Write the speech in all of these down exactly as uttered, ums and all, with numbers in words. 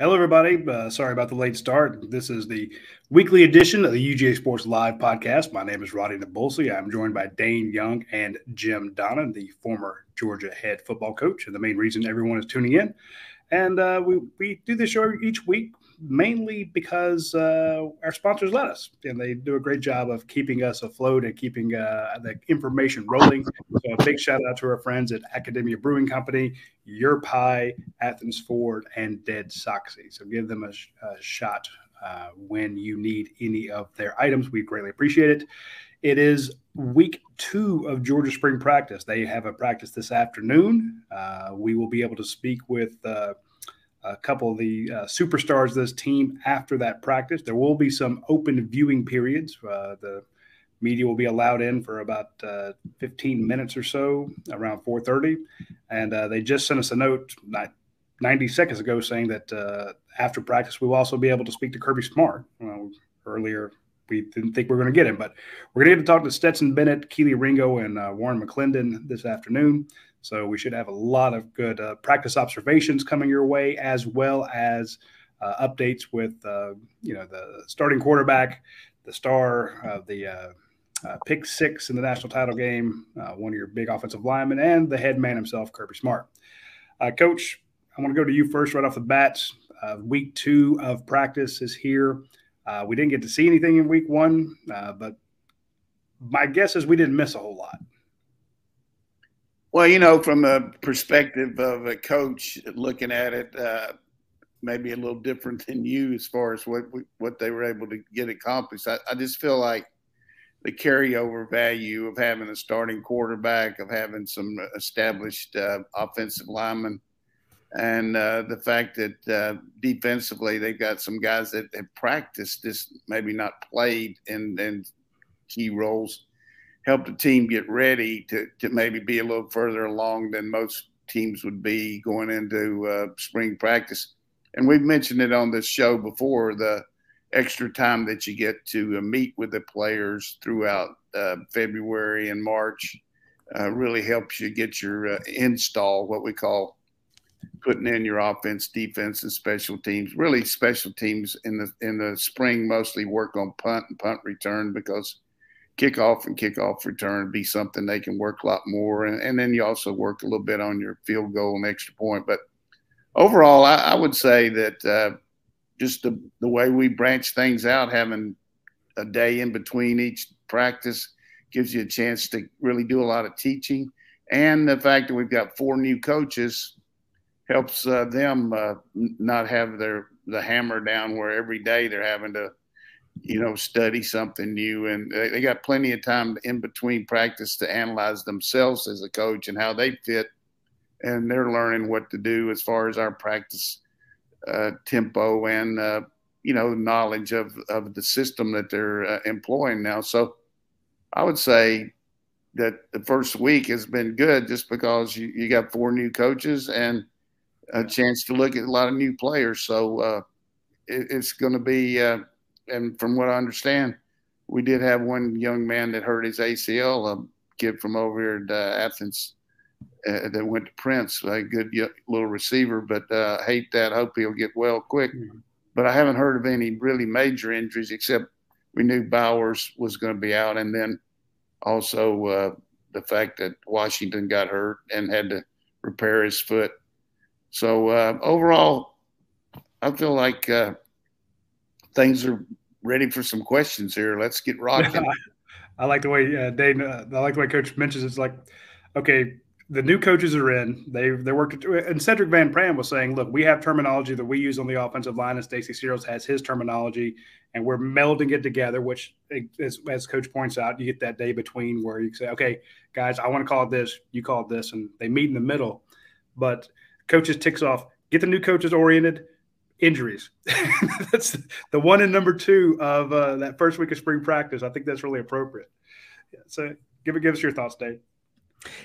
Hello, everybody. Uh, sorry about the late start. This is the weekly edition of the U G A Sports Live podcast. My name is Radi Nabulsi. I'm joined by Dayne Young and Jim Donnan, the former Georgia head football coach, and the main reason everyone is tuning in. And uh, we, we do this show each week mainly because uh, our sponsors let us, and they do a great job of keeping us afloat and keeping uh, the information rolling. So a big shout out to our friends at Akademia Brewing Company, Your Pie, Athens Ford, and Dead Soxy. So give them a, sh- a shot uh, when you need any of their items. We greatly appreciate it. It is week two of Georgia spring practice. They have a practice this afternoon. Uh, we will be able to speak with uh, a couple of the uh, superstars of this team after that practice. There will be some open viewing periods. Uh, the media will be allowed in for about uh, fifteen minutes or so, around four thirty. And uh, they just sent us a note not ninety seconds ago saying that uh, after practice, we will also be able to speak to Kirby Smart. Well, earlier, we didn't think we were going to get him, but we're going to get to talk to Stetson Bennett, Keely Ringo, and uh, Warren McClendon this afternoon. So we should have a lot of good uh, practice observations coming your way, as well as uh, updates with, uh, you know, the starting quarterback, the star of the uh, uh, pick six in the national title game, uh, one of your big offensive linemen, and the head man himself, Kirby Smart. Uh, Coach, I want to go to you first right off the bat. Uh, week two of practice is here. Uh, we didn't get to see anything in week one, uh, but my guess is we didn't miss a whole lot. Well, you know, from a perspective of a coach looking at it, uh, maybe a little different than you as far as what what they were able to get accomplished. I, I just feel like the carryover value of having a starting quarterback, of having some established uh, offensive linemen, and uh, the fact that uh, defensively they've got some guys that have practiced, just maybe not played in, in key roles, help the team get ready to, to maybe be a little further along than most teams would be going into uh, spring practice. And we've mentioned it on this show before, the extra time that you get to uh, meet with the players throughout uh, February and March uh, really helps you get your uh, install, what we call putting in your offense, defense, and special teams. Really special teams in the in the spring mostly work on punt and punt return, because kickoff and kickoff return be something they can work a lot more. And, and then you also work a little bit on your field goal and extra point. But overall, I, I would say that uh, just the, the way we branch things out, having a day in between each practice gives you a chance to really do a lot of teaching. And the fact that we've got four new coaches helps uh, them uh, not have their the hammer down where every day they're having to, you know, study something new. And they got plenty of time in between practice to analyze themselves as a coach and how they fit. And they're learning what to do as far as our practice uh, tempo and, uh, you know, knowledge of, of the system that they're uh, employing now. So I would say that the first week has been good just because you, you got four new coaches and a chance to look at a lot of new players. So uh, it, it's going to be uh, – and from what I understand, we did have one young man that hurt his A C L, a kid from over here at uh, Athens uh, that went to Prince, a good little receiver, but uh, hate that. Hope he'll get well quick. Mm-hmm. But I haven't heard of any really major injuries, except we knew Bowers was going to be out. And then also uh, the fact that Washington got hurt and had to repair his foot. So uh, overall, I feel like uh, things are ready for some questions here. Let's get rocking. I like the way uh, Dave. Uh, I like the way Coach mentions. It's like, okay, the new coaches are in. They they worked. And Cedric Van Pram was saying, look, we have terminology that we use on the offensive line, and Stacey Searles has his terminology, and we're melding it together. Which, is, as Coach points out, you get that day between where you say, okay, guys, I want to call it this. You call it this, and they meet in the middle. But coaches ticks off. Get the new coaches oriented. Injuries. That's the one and number two of uh, that first week of spring practice. I think that's really appropriate. Yeah, so give it, give us your thoughts, Dave.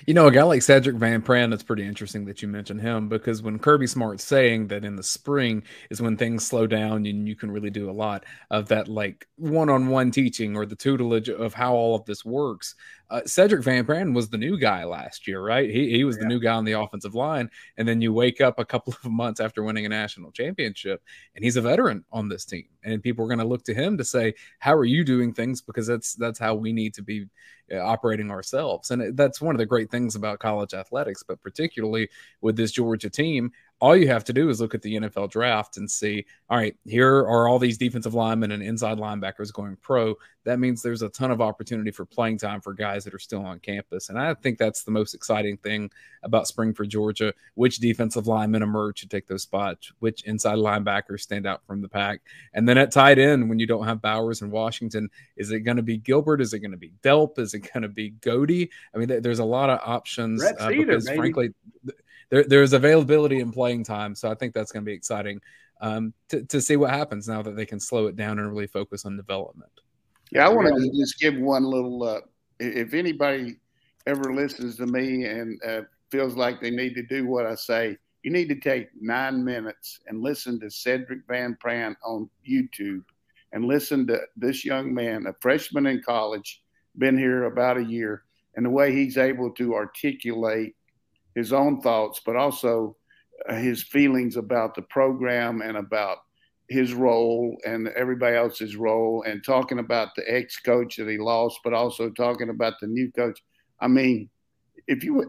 You know, a guy like Cedric Van Pram, that's pretty interesting that you mentioned him, because when Kirby Smart's saying that in the spring is when things slow down and you can really do a lot of that, like one-on-one teaching or the tutelage of how all of this works. Uh, Cedric Van Pram was the new guy last year, right? He he was yeah. the new guy on the offensive line. And then you wake up a couple of months after winning a national championship and he's a veteran on this team. And people are going to look to him to say, how are you doing things? Because that's, that's how we need to be operating ourselves. And that's one of the great things about college athletics, but particularly with this Georgia team. All you have to do is look at the N F L draft and see, all right, here are all these defensive linemen and inside linebackers going pro. That means there's a ton of opportunity for playing time for guys that are still on campus. And I think that's the most exciting thing about spring for Georgia, which defensive linemen emerge to take those spots, which inside linebackers stand out from the pack. And then at tight end, when you don't have Bowers and Washington, is it going to be Gilbert? Is it going to be Delp? Is it going to be Godey? I mean, there's a lot of options uh, because, either, frankly, th- There, there's availability in playing time, so I think that's going to be exciting um, to, to see what happens now that they can slow it down and really focus on development. Yeah, I want to just give one little uh, – if anybody ever listens to me and uh, feels like they need to do what I say, you need to take nine minutes and listen to Cedric Van Pram on YouTube and listen to this young man, a freshman in college, been here about a year, and the way he's able to articulate his own thoughts, but also uh, his feelings about the program and about his role and everybody else's role, and talking about the ex-coach that he lost, but also talking about the new coach. I mean, if you,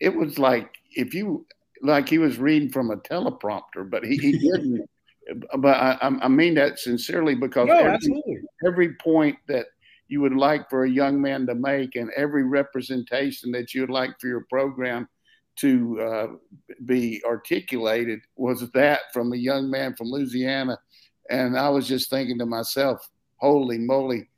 it was like, if you, like he was reading from a teleprompter, but he, he didn't. But I, I mean that sincerely, because no, every, every point that you would like for a young man to make and every representation that you would like for your program to uh, be articulated was that from a young man from Louisiana. And I was just thinking to myself, holy moly,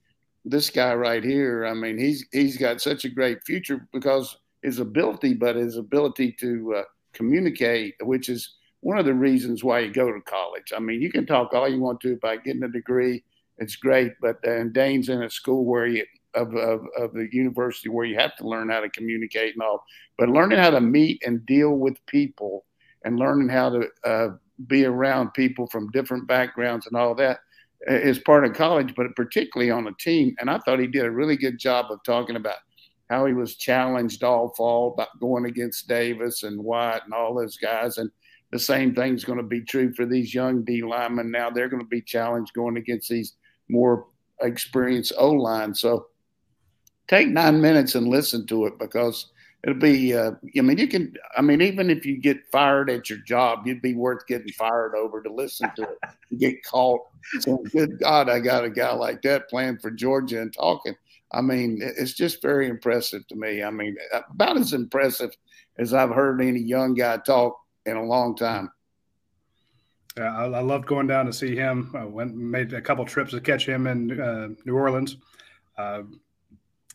this guy right here, I mean, he's he's got such a great future because his ability, but his ability to uh, communicate, which is one of the reasons why you go to college. I mean, you can talk all you want to about getting a degree. It's great, but and Dane's in a school where you – Of, of of the university where you have to learn how to communicate and all, but learning how to meet and deal with people and learning how to uh, be around people from different backgrounds and all that is part of college, but particularly on a team. And I thought he did a really good job of talking about how he was challenged all fall by going against Davis and White and all those guys. And the same thing's going to be true for these young D linemen. Now they're going to be challenged going against these more experienced O-line. So take nine minutes and listen to it, because it'll be, uh, I mean, you can, I mean, even if you get fired at your job, you'd be worth getting fired over to listen to it. You get caught. So, good God, I got a guy like that playing for Georgia and talking. I mean, it's just very impressive to me. I mean, about as impressive as I've heard any young guy talk in a long time. Yeah, I, I loved going down to see him. I went made a couple trips to catch him in uh, New Orleans. Uh,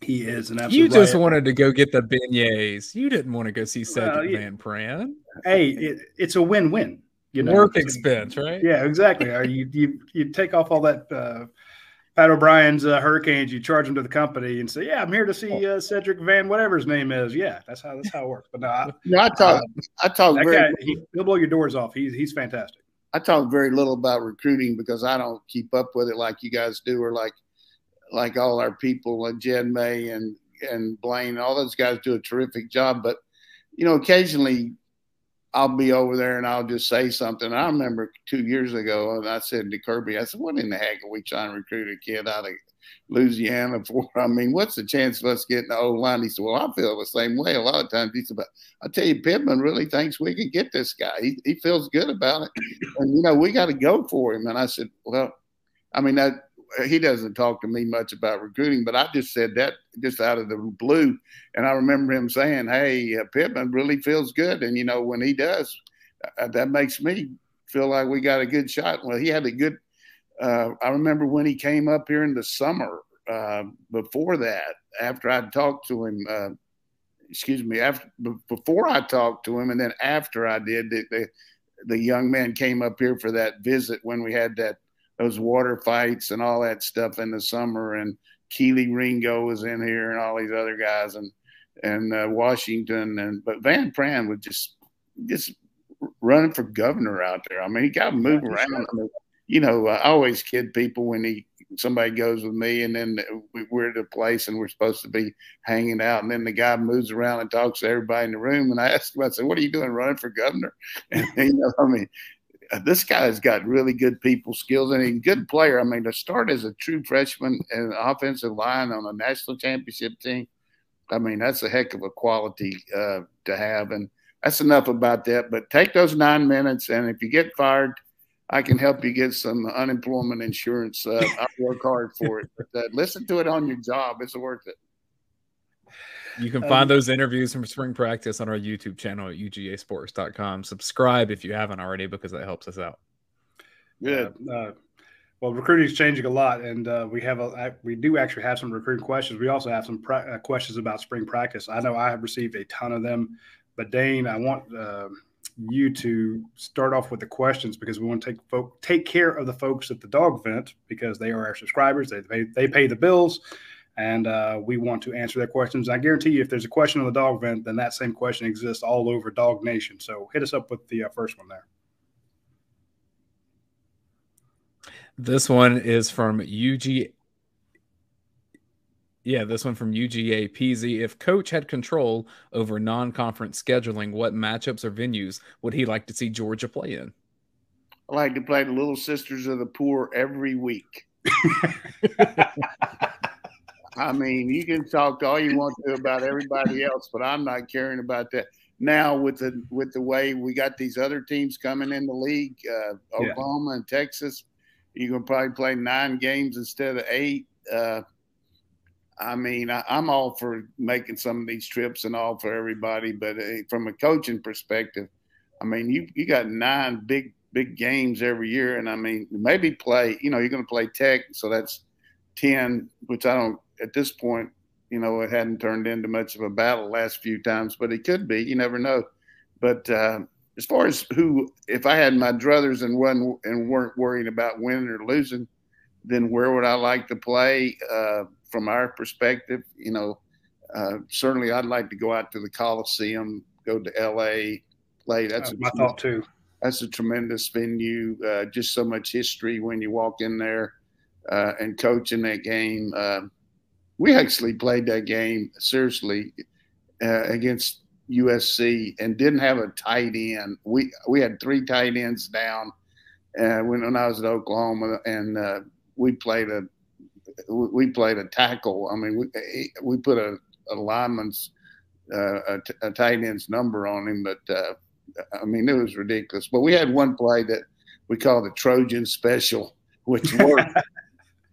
He is an absolute. You just riot. Wanted to go get the beignets. You didn't want to go see Cedric well, Van Pram. Hey, it, it's a win-win. You know, work expense, right? Yeah, exactly. you you you take off all that uh, Pat O'Brien's uh, Hurricanes. You charge them to the company and say, "Yeah, I'm here to see uh, Cedric Van whatever his name is." Yeah, that's how that's how it works. But no, I, no, I talk. Um, I talk. Very guy, he, he'll blow your doors off. He's he's fantastic. I talk very little about recruiting because I don't keep up with it like you guys do, or like. like all our people, like Jed May and, and Blaine, all those guys do a terrific job. But, you know, occasionally I'll be over there and I'll just say something. I remember two years ago, and I said to Kirby, I said, what in the heck are we trying to recruit a kid out of Louisiana for? I mean, what's the chance of us getting the old line? He said, well, I feel the same way a lot of times. He said, but I tell you, Pittman really thinks we can get this guy. He, he feels good about it. And, you know, we got to go for him. And I said, well, I mean, that, he doesn't talk to me much about recruiting, but I just said that just out of the blue. And I remember him saying, hey, uh, Pittman really feels good. And, you know, when he does, uh, that makes me feel like we got a good shot. Well, he had a good uh, – I remember when he came up here in the summer uh, before that, after I talked to him uh, – excuse me, after b- before I talked to him and then after I did, the, the, the young man came up here for that visit when we had that those water fights and all that stuff in the summer, and Keely Ringo was in here and all these other guys. And and uh, Washington, and but Van Pram was just just running for governor out there. I mean, he got to move around. I mean, you know, I always kid people when he somebody goes with me, and then we're at a place and we're supposed to be hanging out, and then the guy moves around and talks to everybody in the room. And I asked him, I said, "What are you doing running for governor?" And you know, I mean, this guy's got really good people skills and he's a good player. I mean, to start as a true freshman and offensive line on a national championship team, I mean, that's a heck of a quality uh, to have. And that's enough about that. But take those nine minutes, and if you get fired, I can help you get some unemployment insurance. Uh, I work hard for it. But, uh, listen to it on your job. It's worth it. You can find um, those interviews from spring practice on our YouTube channel at U G A Sports dot com. Subscribe if you haven't already, because that helps us out. Good. Uh, uh, well, recruiting is changing a lot, and uh, we have a we do actually have some recruiting questions. We also have some pra- questions about spring practice. I know I have received a ton of them, but Dayne, I want uh, you to start off with the questions, because we want to take folk, take care of the folks at the Dog Vent, because they are our subscribers. They pay, they pay the bills. And uh, we want to answer their questions. I guarantee you, if there's a question on the Dog Vent, then that same question exists all over Dog Nation. So hit us up with the uh, first one there. This one is from U G. Yeah, this one from U G A P Z. If Coach had control over non-conference scheduling, what matchups or venues would he like to see Georgia play in? I like to play the Little Sisters of the Poor every week. I mean, you can talk all you want to about everybody else, but I'm not caring about that. Now with the with the way we got these other teams coming in the league, uh, Oklahoma yeah. and Texas, you're going to probably play nine games instead of eight. Uh, I mean, I, I'm all for making some of these trips and all for everybody, but uh, from a coaching perspective, I mean, you, you got nine big, big games every year, and I mean, maybe play, you know, you're going to play Tech, so that's ten, which I don't, at this point, you know, it hadn't turned into much of a battle last few times, but it could be. You never know. But uh, as far as who, if I had my druthers and one and weren't worried about winning or losing, then where would I like to play uh, from our perspective? You know, uh, certainly I'd like to go out to the Coliseum, go to L A, play. That's uh, my thought too. That's a tremendous venue. Uh, just so much history when you walk in there uh, and coach in that game. Uh, We actually played that game seriously uh, against U S C and didn't have a tight end. We we had three tight ends down uh, when, when I was at Oklahoma, and uh, we played a we played a tackle. I mean, we we put a, a lineman's uh, a, t- a tight end's number on him, but uh, I mean it was ridiculous. But we had one play that we called the Trojan Special, which worked.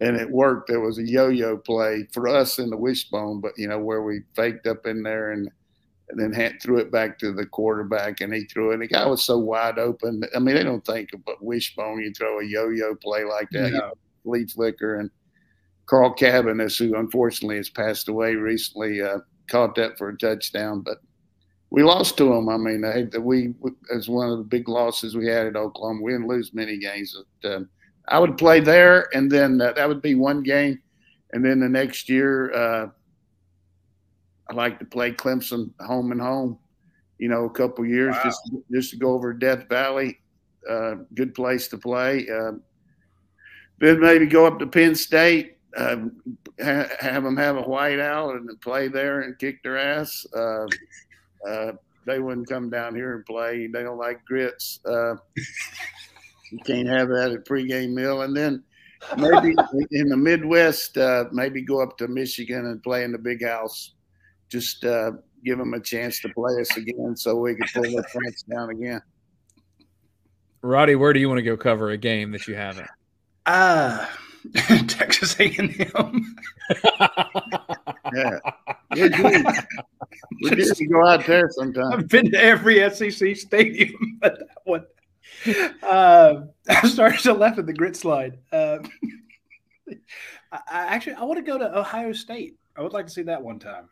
And it worked. There was a yo-yo play for us in the wishbone, but, you know, where we faked up in there and, and then had, threw it back to the quarterback, and he threw it. And the guy was so wide open. I mean, they don't think about wishbone. You throw a yo-yo play like that, no. You know, flea flicker. And Carl Cabanis, who unfortunately has passed away recently, uh, caught that for a touchdown. But we lost to him. I mean, I, we as one of the big losses we had at Oklahoma. We didn't lose many games at uh, I would play there, and then uh, that would be one game. And then the next year, uh, I like to play Clemson home and home, you know, a couple years wow. just, just to go over Death Valley. Uh, good place to play. Uh, then maybe go up to Penn State, uh, ha- have them have a whiteout and play there and kick their ass. Uh, uh, they wouldn't come down here and play. They don't like grits. Uh You can't have that at pregame meal. And then maybe in the Midwest, uh, maybe go up to Michigan and play in the Big House. Just uh, give them a chance to play us again so we can pull the France down again. Roddy, where do you want to go cover a game that you haven't? Uh, Texas A and M. Yeah. We do. We do go out there sometimes. I've been to every S E C stadium but that one. Uh, I started to laugh at the grit slide. Uh, I, I actually I want to go to Ohio State. I would like to see that one time.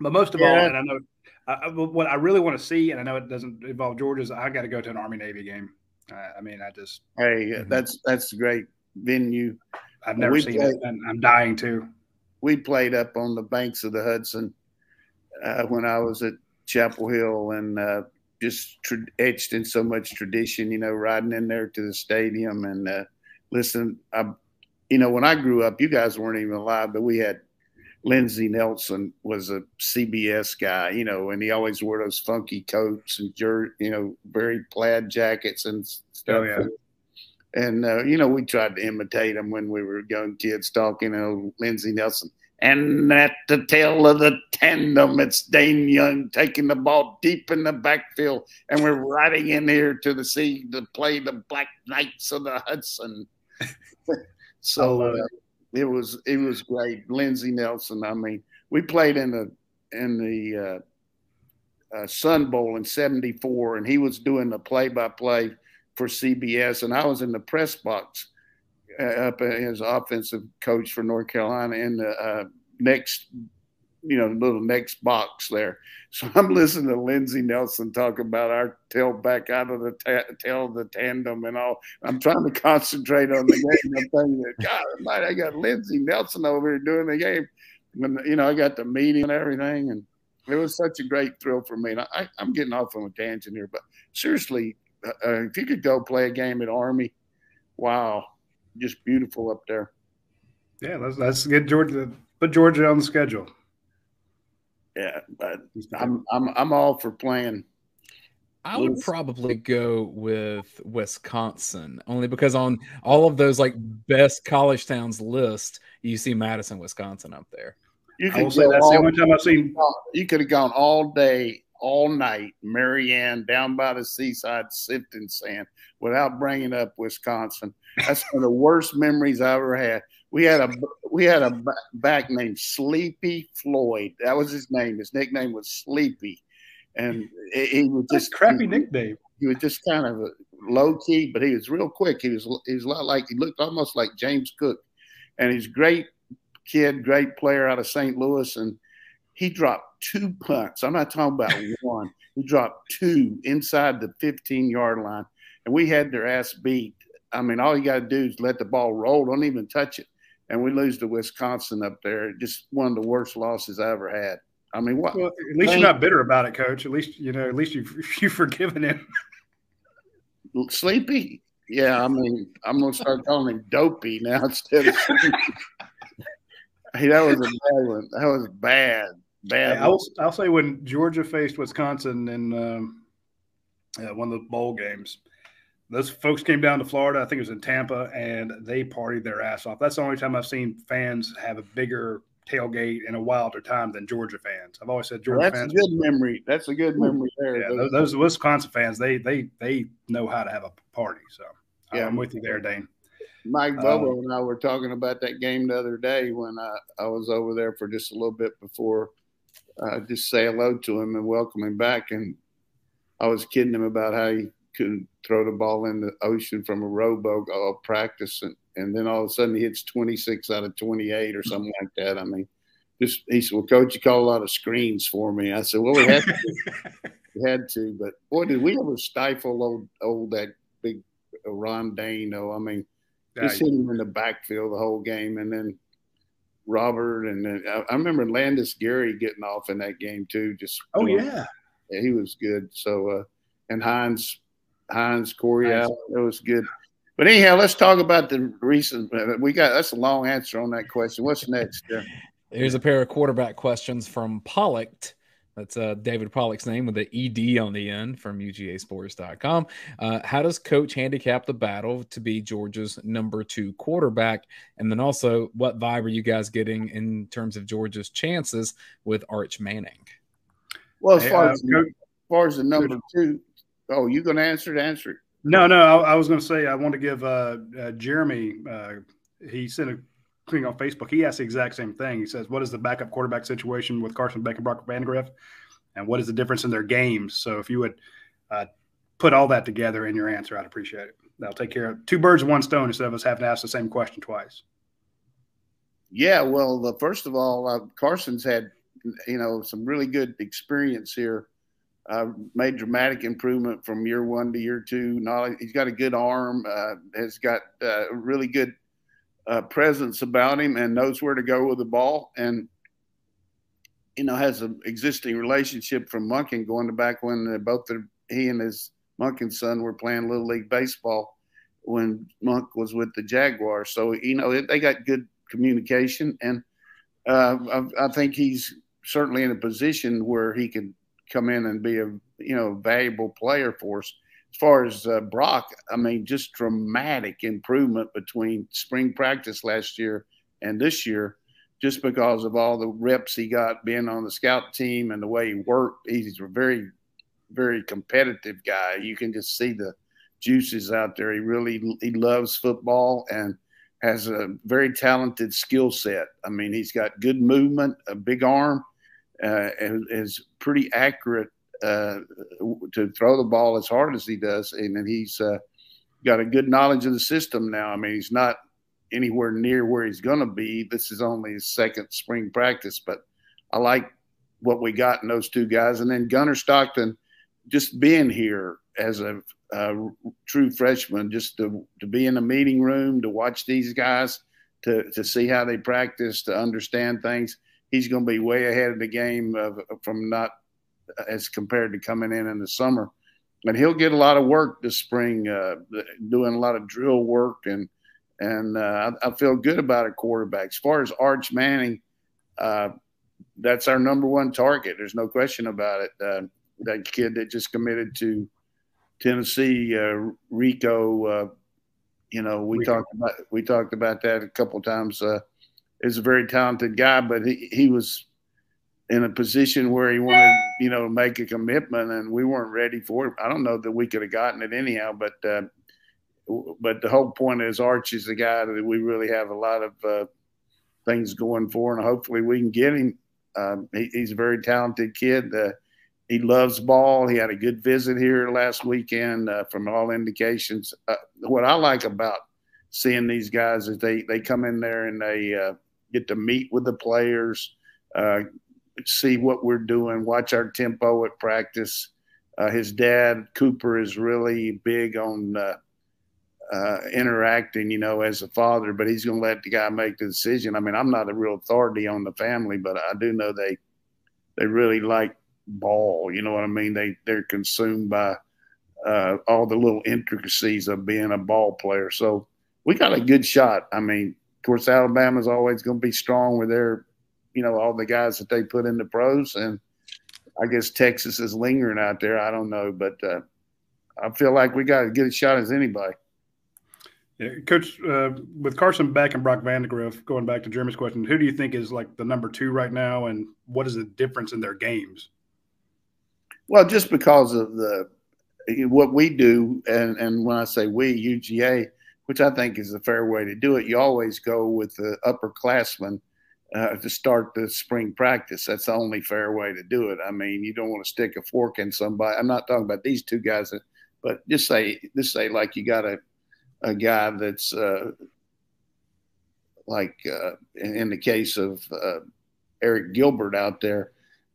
But most of yeah. all, and I know I, what I really want to see, and I know it doesn't involve Georgia, is I got to go to an Army Navy game. Uh, I mean, I just hey, mm-hmm. that's that's a great venue. I've never we seen played, it, and I'm dying to. We played up on the banks of the Hudson, uh, when I was at Chapel Hill, and uh, just tra- etched in so much tradition, you know, riding in there to the stadium and uh, listen, I, you know, when I grew up, you guys weren't even alive, but we had Lindsey Nelson was a C B S guy, you know, and he always wore those funky coats and, jer- you know, very plaid jackets and stuff. Oh, yeah. And, uh, you know, we tried to imitate him when we were young kids talking to Lindsey Nelson. And at the tail of the tandem, it's Dayne Young taking the ball deep in the backfield. And we're riding in here to the sea to play the Black Knights of the Hudson. So uh, it was it was great. Lindsey Nelson, I mean, we played in the, in the uh, uh, Sun Bowl in seventy-four, and he was doing the play-by-play for C B S, and I was in the press box uh, up as offensive coach for North Carolina in the uh, next, you know, little next box there. So I'm listening to Lindsey Nelson talk about our tailback out of the ta- tail of the tandem and all. I'm trying to concentrate on the game. I'm thinking, God, might I got Lindsey Nelson over here doing the game. When, you know, I got the meeting and everything, and it was such a great thrill for me. And I, I'm getting off on a tangent here, but seriously, Uh, if you could go play a game at Army, wow, just beautiful up there. Yeah, let's let's get Georgia put Georgia on the schedule. Yeah, but I'm I'm I'm all for playing. I would Oof. probably go with Wisconsin, only because on all of those like best college towns list, you see Madison, Wisconsin up there. You could say that's all, the only time I've seen. You could have gone all day, all night, Marianne down by the seaside sifting sand without bringing up Wisconsin. That's one of the worst memories I ever had. We had a we had a back named Sleepy Floyd. That was his name. His nickname was Sleepy, and he was just crappy he, nickname. He was just kind of low key, but he was real quick. He was he was a lot like he looked almost like James Cook, and he's a great kid, great player out of Saint Louis, and he dropped two punts. I'm not talking about one. He dropped two inside the fifteen-yard line, and we had their ass beat. I mean, all you got to do is let the ball roll. Don't even touch it. And we lose to Wisconsin up there. Just one of the worst losses I ever had. I mean, what? Well, at least you're not bitter about it, Coach. At least, you know, at least you've, you've forgiven him. Sleepy? Yeah, I mean, I'm going to start calling him Dopey now instead of Sleepy. Hey, that was a bad one. That was bad. Bad. Yeah, I'll, I'll say when Georgia faced Wisconsin in um, uh, one of the bowl games, those folks came down to Florida. I think it was in Tampa, and they partied their ass off. That's the only time I've seen fans have a bigger tailgate and a wilder time than Georgia fans. I've always said Georgia well, that's fans. That's a good memory. That's a good memory there. Yeah, those, those Wisconsin fans, they they they know how to have a party. So yeah. I'm with you there, Dane. Mike Bobo um, and I were talking about that game the other day when I, I was over there for just a little bit before – Uh, just say hello to him and welcome him back. And I was kidding him about how he couldn't throw the ball in the ocean from a rowboat all practice. And, and then all of a sudden he hits twenty-six out of twenty-eight or something like that. I mean, just, he said, well, Coach, you call a lot of screens for me. I said, well, we had to. we had to. But, boy, did we ever stifle old, old that big Ron Dane, though. I mean, just hit him in the backfield the whole game. And then Robert, and then I remember Landis Gary getting off in that game too. Just oh you know, yeah. yeah, he was good. So uh, and Hines, Hines Corey, out, it was good. But anyhow, let's talk about the recent. We got that's a long answer on that question. What's next? Yeah. Here's a pair of quarterback questions from Pollock. That's uh, David Pollock's name with the E D on the end from U G A Sports dot com. Uh, how does Coach handicap the battle to be Georgia's number two quarterback? And then also, what vibe are you guys getting in terms of Georgia's chances with Arch Manning? Well, as far, hey, uh, as, Coach, as, far as the number Coach, two, oh, you going to answer it? Answer it. No, no, I, I was going to say I want to give uh, uh, Jeremy, uh, he sent a on Facebook, he asked the exact same thing. He says, what is the backup quarterback situation with Carson Beck and Brock Vandagriff, and what is the difference in their games? So if you would uh, put all that together in your answer, I'd appreciate it. That'll take care of two birds with one stone instead of us having to ask the same question twice. Yeah, well, uh, first of all, uh, Carson's had, you know, some really good experience here. Uh, made dramatic improvement from year one to year two. Not, he's got a good arm, uh, has got uh, really good Uh, presence about him and knows where to go with the ball. And you know, has an existing relationship from Munkin going to back when both the, he and his Munkin son were playing Little League Baseball when Monk was with the Jaguars. So, you know, they got good communication. And uh, I, I think he's certainly in a position where he can come in and be a, you know, valuable player for us. As far as uh, Brock, I mean, just dramatic improvement between spring practice last year and this year, just because of all the reps he got being on the scout team and the way he worked. He's a very, very competitive guy. You can just see the juices out there. He really he loves football and has a very talented skill set. I mean, he's got good movement, a big arm, uh, and is pretty accurate uh, to throw the ball as hard as he does. And then he's uh, got a good knowledge of the system now. I mean, he's not anywhere near where he's going to be. This is only his second spring practice, but I like what we got in those two guys. And then Gunner Stockton just being here as a uh, true freshman, just to, to be in the meeting room, to watch these guys, to, to see how they practice, to understand things. He's going to be way ahead of the game of, from not as compared to coming in in the summer. And he'll get a lot of work this spring, uh, doing a lot of drill work and, And uh, I, I feel good about a quarterback. As far as Arch Manning, uh, that's our number one target. There's no question about it. Uh, that kid that just committed to Tennessee, uh, Rico. Uh, you know, we Rico. talked about we talked about that a couple times. Uh, is a very talented guy, but he, he was in a position where he wanted, you know, to make a commitment, and we weren't ready for it. I don't know that we could have gotten it anyhow, but. Uh, But the whole point is Arch is the guy that we really have a lot of uh, things going for, and hopefully we can get him. Um, he, he's a very talented kid. Uh, he loves ball. He had a good visit here last weekend uh, from all indications. Uh, what I like about seeing these guys is they, they come in there and they uh, get to meet with the players, uh, see what we're doing, watch our tempo at practice. Uh, his dad, Cooper, is really big on uh, – Uh, interacting, you know, as a father, but he's going to let the guy make the decision. I mean, I'm not a real authority on the family, but I do know they they really like ball. You know what I mean? They, they're consumed by uh, all the little intricacies of being a ball player. So we got a good shot. I mean, of course, Alabama's always going to be strong with their, you know, all the guys that they put in the pros. And I guess Texas is lingering out there. I don't know, but uh, I feel like we got as good a shot as anybody. Yeah, Coach, uh, with Carson Beck and Brock Vandagriff, going back to Jeremy's question, who do you think is like the number two right now, and what is the difference in their games? Well, just because of the what we do, and, and when I say we, U G A, which I think is a fair way to do it, you always go with the upperclassmen uh, to start the spring practice. That's the only fair way to do it. I mean, you don't want to stick a fork in somebody. I'm not talking about these two guys, but just say, just say like you got to – a guy that's uh, like uh, in, in the case of uh, Eric Gilbert out there,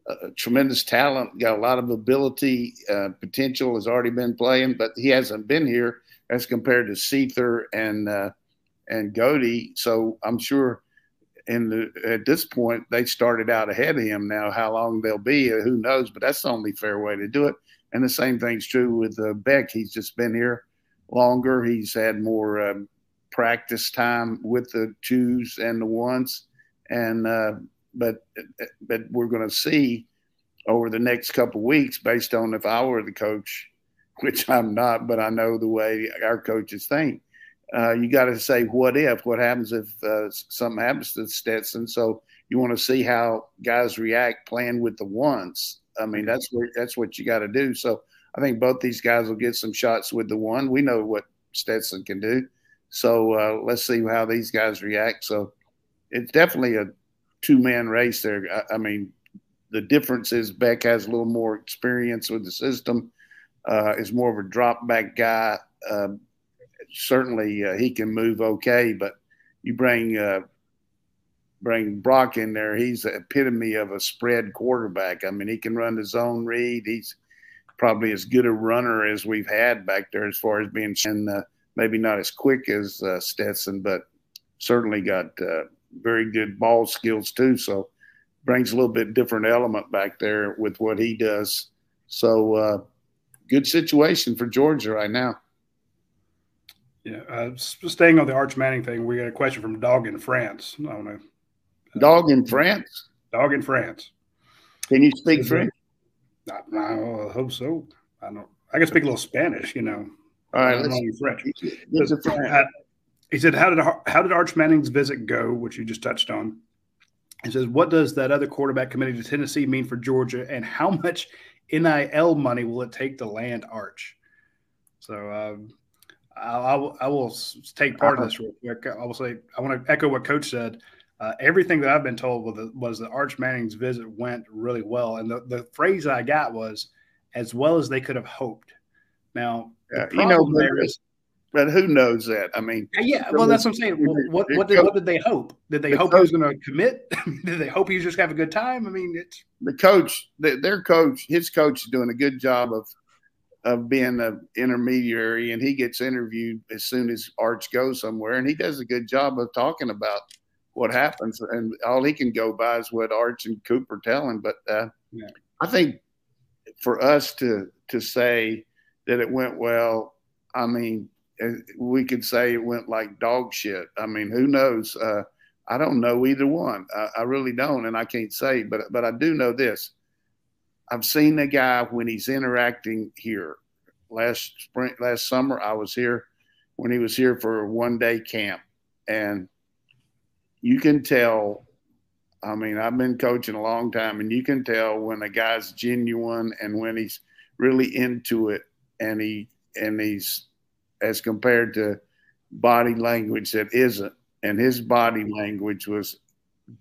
uh, tremendous talent, got a lot of ability, uh, potential, has already been playing, but he hasn't been here as compared to Seether and uh, and Godey. So I'm sure in the, at this point they started out ahead of him. Now how long they'll be, who knows, but that's the only fair way to do it. And the same thing's true with uh, Beck. He's just been here longer. He's had more uh, practice time with the twos and the ones, and uh, but but we're going to see over the next couple of weeks, based on if I were the coach, which I'm not, but I know the way our coaches think. Uh, you got to say what if, what happens if uh, something happens to Stetson. So you want to see how guys react playing with the ones. I mean, that's where that's what you got to do. So I think both these guys will get some shots with the one. We know what Stetson can do. So uh, let's see how these guys react. So it's definitely a two-man race there. I, I mean, the difference is Beck has a little more experience with the system, uh, is more of a drop-back guy. Uh, certainly uh, he can move okay, but you bring uh, bring Brock in there, he's the epitome of a spread quarterback. I mean, he can run the zone read. He's probably as good a runner as we've had back there as far as being and, uh, maybe not as quick as uh, Stetson, but certainly got uh, very good ball skills too. So brings a little bit different element back there with what he does. So uh, good situation for Georgia right now. Yeah, uh, staying on the Arch Manning thing, we got a question from Dog in France. I don't know. Dog in France? Dog in France. Can you speak Is French? I, I hope so. I don't. I can speak a little Spanish, you know. All right, let's see French. So, I, he said, "How did how did Arch Manning's visit go?" Which you just touched on. He says, "What does that other quarterback committed to Tennessee mean for Georgia, and how much N I L money will it take to land Arch?" So um, I, I, will, I will take part of this real quick. I will say I want to echo what Coach said. Uh, everything that I've been told was, the, was that Arch Manning's visit went really well, and the, the phrase that I got was, "as well as they could have hoped." Now, yeah, you know, there is, but who knows that? I mean, yeah, well, that's what I'm saying. Well, what what did, what did they hope? Did they the hope coach, he was going to commit? Did they hope he was just going to have a good time? I mean, it's the coach, the, their coach, his coach is doing a good job of of being an intermediary, and he gets interviewed as soon as Arch goes somewhere, and he does a good job of talking about what happens, and all he can go by is what Arch and Cooper tell him. But uh, yeah. I think for us to to say that it went well, I mean, we could say it went like dog shit. I mean, who knows? Uh, I don't know either one. I, I really don't, and I can't say. But but I do know this: I've seen the guy when he's interacting here. Last spring, last summer, I was here when he was here for a one day camp, and you can tell, I mean, I've been coaching a long time, and you can tell when a guy's genuine and when he's really into it, and he and he's as compared to body language that isn't. And his body language was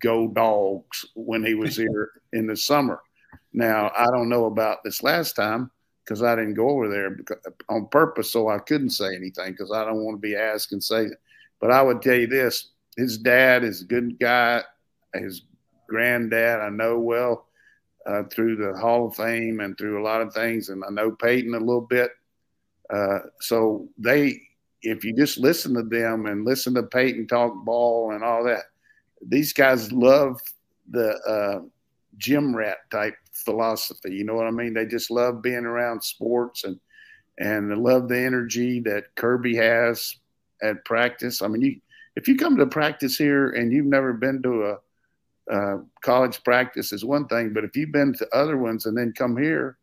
go dogs when he was here in the summer. Now, I don't know about this last time because I didn't go over there on purpose, so I couldn't say anything because I don't want to be asked and say it. But I would tell you this. His dad is a good guy. His granddad I know well uh, through the Hall of Fame and through a lot of things, and I know Peyton a little bit. Uh, so they, if you just listen to them and listen to Peyton talk ball and all that, these guys love the uh, gym rat type philosophy. You know what I mean? They just love being around sports and and they love the energy that Kirby has at practice. I mean, you. If you come to practice here and you've never been to a uh, college practice is one thing, but if you've been to other ones and then come here,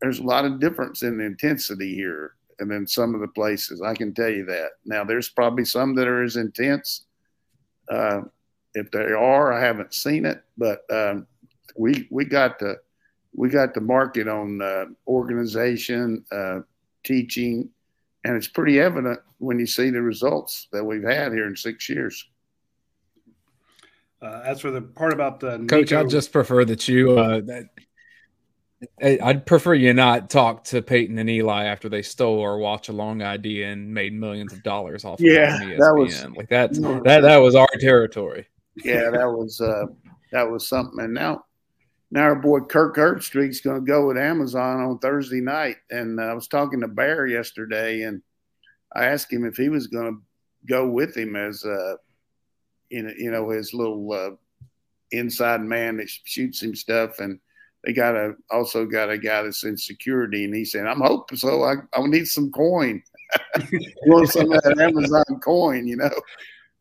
there's a lot of difference in the intensity here and then some of the places. I can tell you that. Now, there's probably some that are as intense. Uh, if they are, I haven't seen it, but um, we we got the we got the market on uh, organization, uh, teaching. And it's pretty evident when you see the results that we've had here in six years. Uh, as for the part about the – Coach, Nico, I just prefer that you uh, – I'd prefer you not talk to Peyton and Eli after they stole our watch-along idea and made millions of dollars off yeah, of E S P N. That was, like that's, no, that, that was our territory. Yeah, that was uh, that was something. And now now our boy Kirk Herbstreit's going to go with Amazon on Thursday night. And uh, I was talking to Bear yesterday, and I asked him if he was going to go with him as, uh, in, you know, his little uh, inside man that shoots him stuff. And they got a also got a guy that's in security, and he said, "I'm hoping so. I, I need some coin. You want some of that Amazon coin, you know."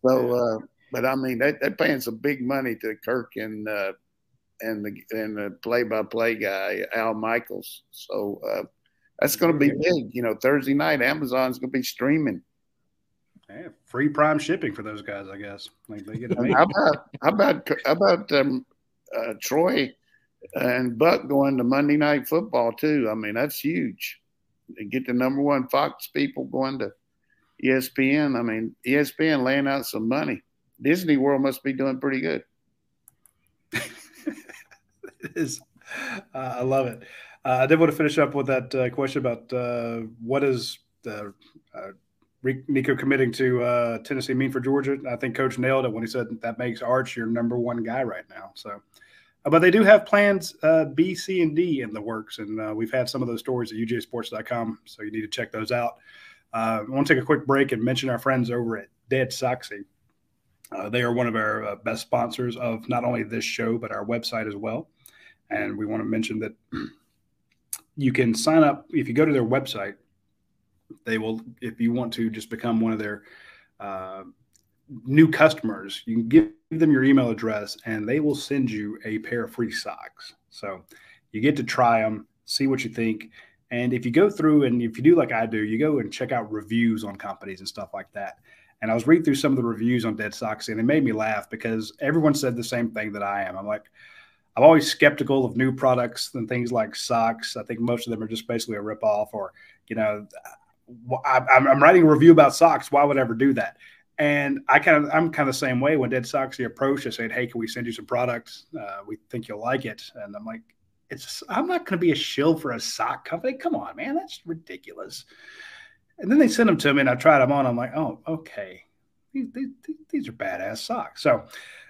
So, uh, but I mean, they, they're paying some big money to Kirk and uh, and the and the play-by-play guy, Al Michaels. So uh, that's going to be big. You know, Thursday night, Amazon's going to be streaming. Yeah, free prime shipping for those guys, I guess. Like they get it. How about how about how about um, uh, Troy and Buck going to Monday Night Football too? I mean, that's huge. They get the number one Fox people going to E S P N. I mean, E S P N laying out some money. Disney World must be doing pretty good. Is uh, I love it. Uh, I did want to finish up with that uh, question about uh, what is the, uh, Nico committing to uh, Tennessee mean for Georgia? I think Coach nailed it when he said that makes Arch your number one guy right now. So, uh, but they do have plans uh, B, C, and D in the works, and uh, we've had some of those stories at U G A Sports dot com, so you need to check those out. Uh, I want to take a quick break and mention our friends over at Dead Soxy. Uh, they are one of our uh, best sponsors of not only this show, but our website as well. And we want to mention that you can sign up. If you go to their website, they will, if you want to just become one of their uh, new customers, you can give them your email address and they will send you a pair of free socks. So you get to try them, see what you think. And if you go through and if you do like I do, you go and check out reviews on companies and stuff like that. And I was reading through some of the reviews on Dead Soxy, and it made me laugh because everyone said the same thing that I am. I'm like, I'm always skeptical of new products and things like socks. I think most of them are just basically a ripoff, or, you know, I'm writing a review about socks. Why would I ever do that? And I kind of, I'm kind of the same way. When Dead Soxy approached, I said, "Hey, can we send you some products? Uh, we think you'll like it." And I'm like, "It's I'm not going to be a shill for a sock company. Come on, man, that's ridiculous." And then they sent them to me, and I tried them on. I'm like, "Oh, okay, these, these, these are badass socks." So,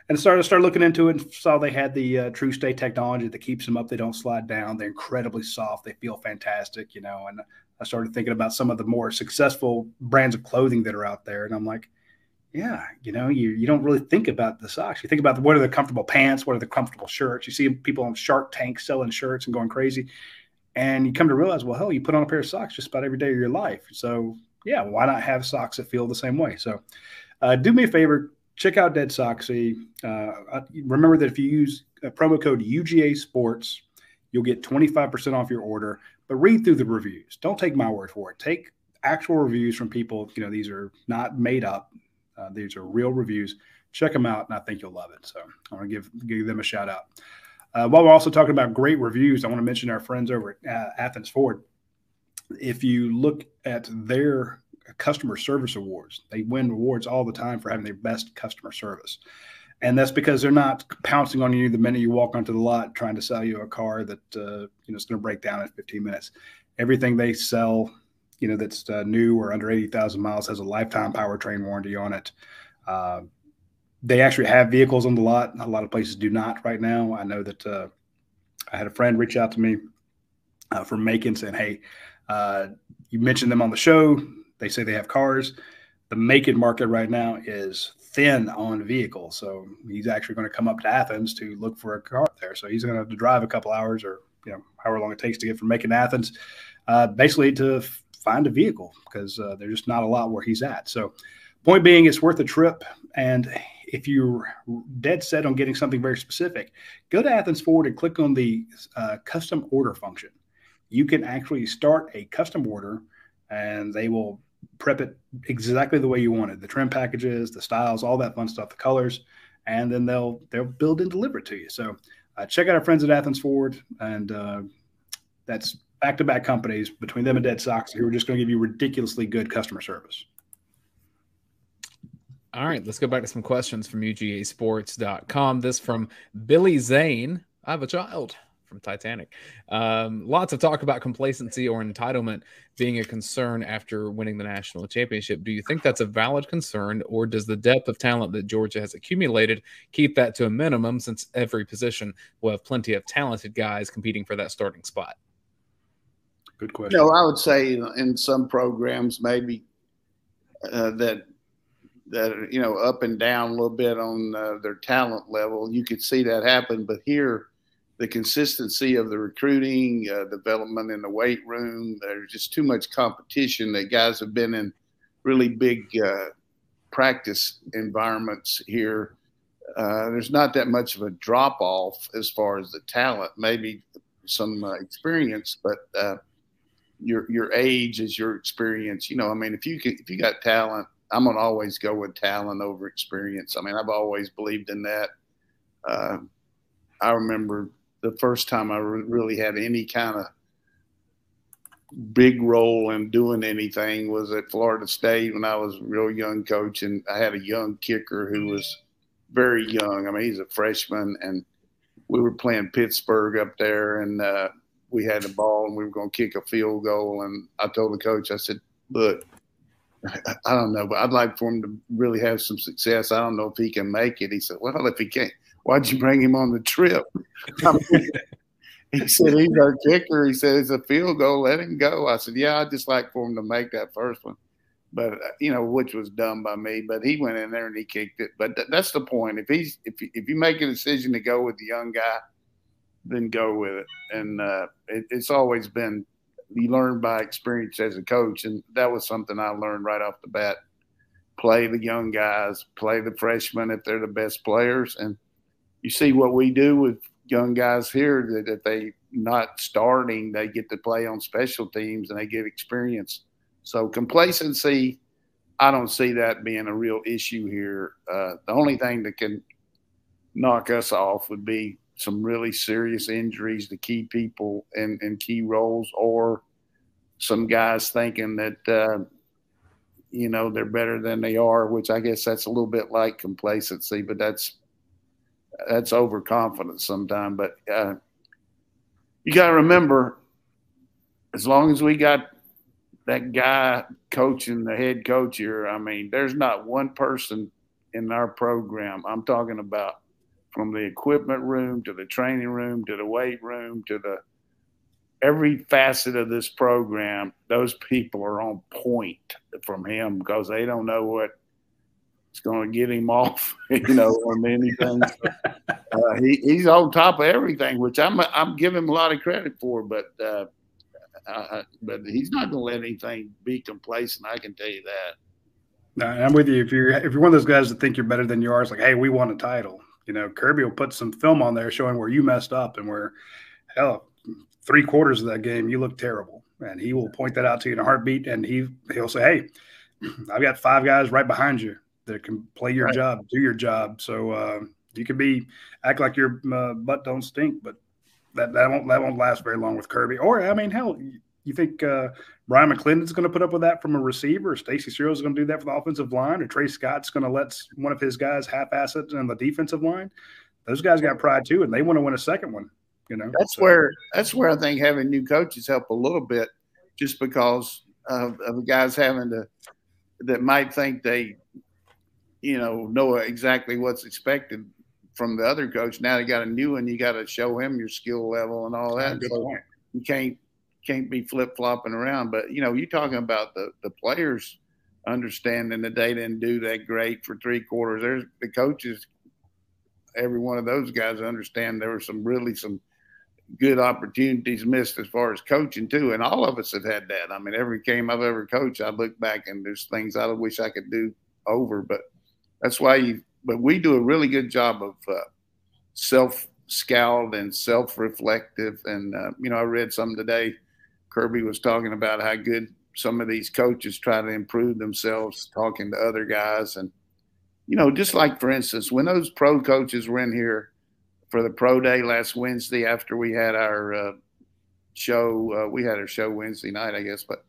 and started started looking into it and saw they had the uh, True Stay technology that keeps them up. They don't slide down. They're incredibly soft. They feel fantastic, you know. And I started thinking about some of the more successful brands of clothing that are out there, and I'm like, yeah, you know, you, you don't really think about the socks. You think about the, what are the comfortable pants? What are the comfortable shirts? You see people on Shark Tank selling shirts and going crazy. And you come to realize, well, hell, you put on a pair of socks just about every day of your life. So, yeah, why not have socks that feel the same way? So uh, do me a favor. Check out Dead Soxy. Uh, remember that if you use a promo code U G A Sports, you'll get twenty-five percent off your order. But read through the reviews. Don't take my word for it. Take actual reviews from people. You know, these are not made up. Uh, these are real reviews. Check them out, and I think you'll love it. So I want to give give them a shout out. Uh, while we're also talking about great reviews, I want to mention our friends over at uh, Athens Ford. If you look at their customer service awards, they win awards all the time for having their best customer service. And that's because they're not pouncing on you the minute you walk onto the lot trying to sell you a car that uh, you know is going to break down in fifteen minutes. Everything they sell, you know, that's uh, new or under eighty thousand miles has a lifetime powertrain warranty on it. Uh, they actually have vehicles on the lot. A lot of places do not right now. I know that uh, I had a friend reach out to me uh, from Macon saying, hey, uh, you mentioned them on the show. They say they have cars. The Macon market right now is thin on vehicles. So he's actually going to come up to Athens to look for a car there. So he's going to have to drive a couple hours or, you know, however long it takes to get from Macon to Athens, uh, basically to find a vehicle because uh, there's just not a lot where he's at. So point being, it's worth a trip. And if you're dead set on getting something very specific, go to Athens Ford and click on the uh, custom order function. You can actually start a custom order and they will prep it exactly the way you want it. The trim packages, the styles, all that fun stuff, the colors, and then they'll, they'll build and deliver it to you. So uh, check out our friends at Athens Ford. And uh, that's back-to-back companies between them and Dead Soxy who are just going to give you ridiculously good customer service. All right, let's go back to some questions from U G A sports dot com. This from Billy Zane. I have a child from Titanic. Um, lots of talk about complacency or entitlement being a concern after winning the national championship. Do you think that's a valid concern, or does the depth of talent that Georgia has accumulated keep that to a minimum since every position will have plenty of talented guys competing for that starting spot? Good question. You know, I would say in some programs maybe uh, that that you know up and down a little bit on uh, their talent level. You could see that happen, but here the consistency of the recruiting, uh, development in the weight room, there's just too much competition that guys have been in really big uh, practice environments here. Uh, there's not that much of a drop off as far as the talent, maybe some uh, experience, but uh, your your age is your experience. You know, I mean, if you can, if you got talent, I'm going to always go with talent over experience. I mean, I've always believed in that. Uh, I remember the first time I re- really had any kind of big role in doing anything was at Florida State when I was a real young coach, and I had a young kicker who was very young. I mean, he's a freshman, and we were playing Pittsburgh up there, and uh, we had the ball, and we were going to kick a field goal. And I told the coach, I said, look, I don't know, but I'd like for him to really have some success. I don't know if he can make it. He said, well, if he can't, why'd you bring him on the trip? I mean, he said, he's our kicker. He said, it's a field goal. Let him go. I said, yeah, I'd just like for him to make that first one. but you know, which was dumb by me. But he went in there and he kicked it. But th- that's the point. If he's if you, if you make a decision to go with the young guy, then go with it. And uh, it, it's always been you learn by experience as a coach, and that was something I learned right off the bat. Play the young guys, play the freshmen if they're the best players, and you see what we do with young guys here that if they not starting, they get to play on special teams and they get experience. So complacency, I don't see that being a real issue here. Uh, the only thing that can knock us off would be some really serious injuries to key people in, in key roles, or some guys thinking that, uh, you know, they're better than they are, which I guess that's a little bit like complacency, but that's that's overconfidence sometimes. But uh, you got to remember, as long as we got that guy coaching, the head coach here, I mean, there's not one person in our program, I'm talking about from the equipment room to the training room to the weight room to the every facet of this program, those people are on point from him because they don't know what it's going to get him off, you know, on anything. uh, he, he's on top of everything, which I'm I'm giving him a lot of credit for. But uh, uh, but he's not going to let anything be complacent. I can tell you that. No, I'm with you. If you're if you're one of those guys that think you're better than you are, it's like, hey, we won a title. You know, Kirby will put some film on there showing where you messed up and where, hell, three quarters of that game you look terrible, and he will point that out to you in a heartbeat. And he he'll say, hey, I've got five guys right behind you that can play your right. job, do your job. So uh, you can be act like your uh, butt don't stink, but that, that won't that won't last very long with Kirby. Or I mean, hell, you think uh, Brian McClendon's going to put up with that from a receiver? Or Stacy Searles is going to do that for the offensive line? Or Trey Scott's going to let one of his guys half-ass it on the defensive line? Those guys got pride too, and they want to win a second one. You know, that's so. where that's where I think having new coaches help a little bit, just because of, of the guys having to that might think they. You know, know exactly what's expected from the other coach. Now you got a new one. You got to show him your skill level and all that. So you can't can't be flip flopping around. But you know, you're talking about the the players understanding that they didn't do that great for three quarters. There's the coaches. Every one of those guys understand there were some really some good opportunities missed as far as coaching too. And all of us have had that. I mean, every game I've ever coached, I look back and there's things I wish I could do over, but. That's why you – but we do a really good job of uh, self-scout and self-reflective. And, uh, you know, I read something today. Kirby was talking about how good some of these coaches try to improve themselves talking to other guys. And, you know, just like, for instance, when those pro coaches were in here for the pro day last Wednesday after we had our uh, show uh, – we had our show Wednesday night, I guess. But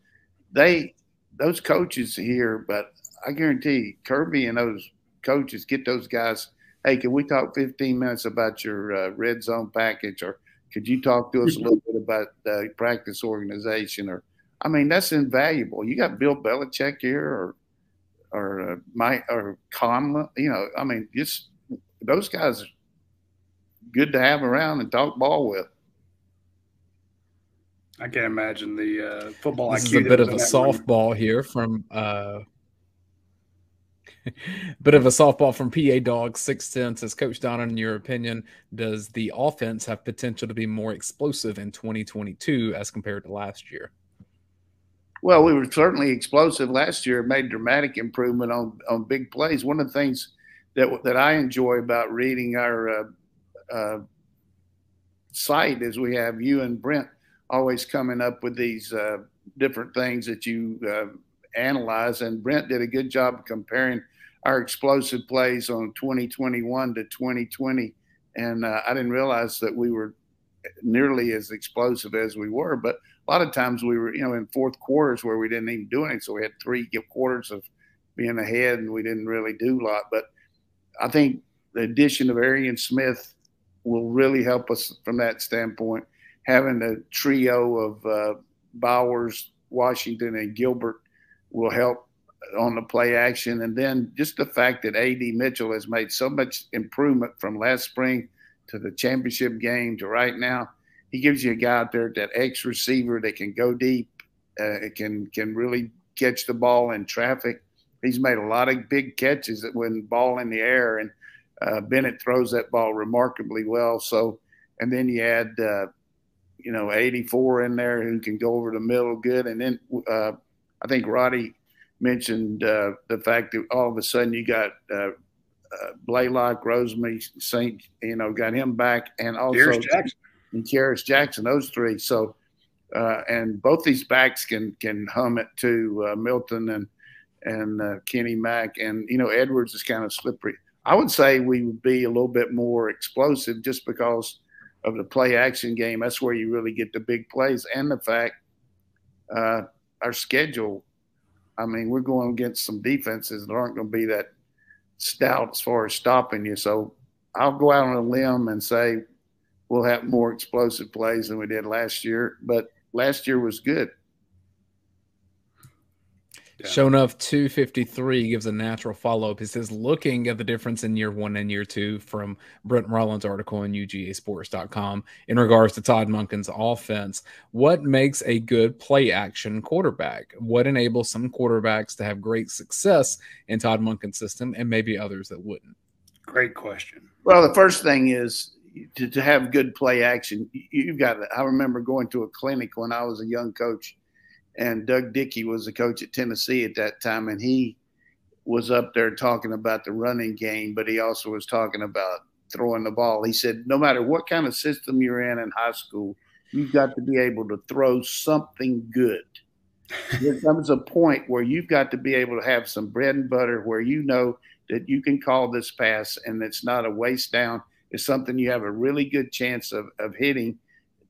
they – those coaches here, but – I guarantee you, Kirby and those coaches get those guys, hey, can we talk fifteen minutes about your uh, red zone package, or could you talk to us a little bit about the uh, practice organization? Or I mean, that's invaluable. You got Bill Belichick here or or uh, Mike or Conley. You know, I mean, just those guys are good to have around and talk ball with. I can't imagine the uh, football this I Q. This is a bit of a softball room. here from uh... – Bit of a softball from P A Dog six ten says, Coach Donnan, in your opinion, does the offense have potential to be more explosive in twenty twenty-two as compared to last year? Well, we were certainly explosive last year, made dramatic improvement on, on big plays. One of the things that that I enjoy about reading our uh, uh, site is we have you and Brent always coming up with these uh, different things that you uh, analyze. And Brent did a good job comparing our explosive plays on twenty twenty-one to twenty twenty, and uh, I didn't realize that we were nearly as explosive as we were. But a lot of times we were, you know, in fourth quarters where we didn't even do anything. So we had three quarters of being ahead, and we didn't really do a lot. But I think the addition of Arian Smith will really help us from that standpoint. Having a trio of uh, Bowers, Washington, and Gilbert will help on the play action. And then just the fact that A D Mitchell has made so much improvement from last spring to the championship game to right now, he gives you a guy out there, that ex receiver that can go deep, uh, can can really catch the ball in traffic. He's made a lot of big catches that when ball in the air, and uh, Bennett throws that ball remarkably well. So, and then you add, uh, you know, eighty-four in there who can go over the middle good. And then uh, I think Radi mentioned uh, the fact that all of a sudden you got uh, uh, Blaylock, Rosemary, Saint, you know, got him back, and also Harris Jackson. And Karis Jackson, those three. So, uh, and both these backs can can hum it to uh, Milton and and uh, Kenny Mack, and you know Edwards is kind of slippery. I would say we would be a little bit more explosive just because of the play action game. That's where you really get the big plays, and the fact uh, our schedule. I mean, we're going against some defenses that aren't going to be that stout as far as stopping you. So I'll go out on a limb and say we'll have more explosive plays than we did last year. But last year was good. Yeah. Shonuff two fifty-three gives a natural follow-up. He says, looking at the difference in year one and year two from Brent Rollins' article on U G A Sports dot com in regards to Todd Monken's offense, what makes a good play-action quarterback? What enables some quarterbacks to have great success in Todd Monken's system and maybe others that wouldn't? Great question. Well, the first thing is to, to have good play-action. You've got – I remember going to a clinic when I was a young coach, and Doug Dickey was the coach at Tennessee at that time, and he was up there talking about the running game, but he also was talking about throwing the ball. He said, no matter what kind of system you're in in high school, you've got to be able to throw something good. There comes a point where you've got to be able to have some bread and butter where you know that you can call this pass and it's not a waste down. It's something you have a really good chance of, of hitting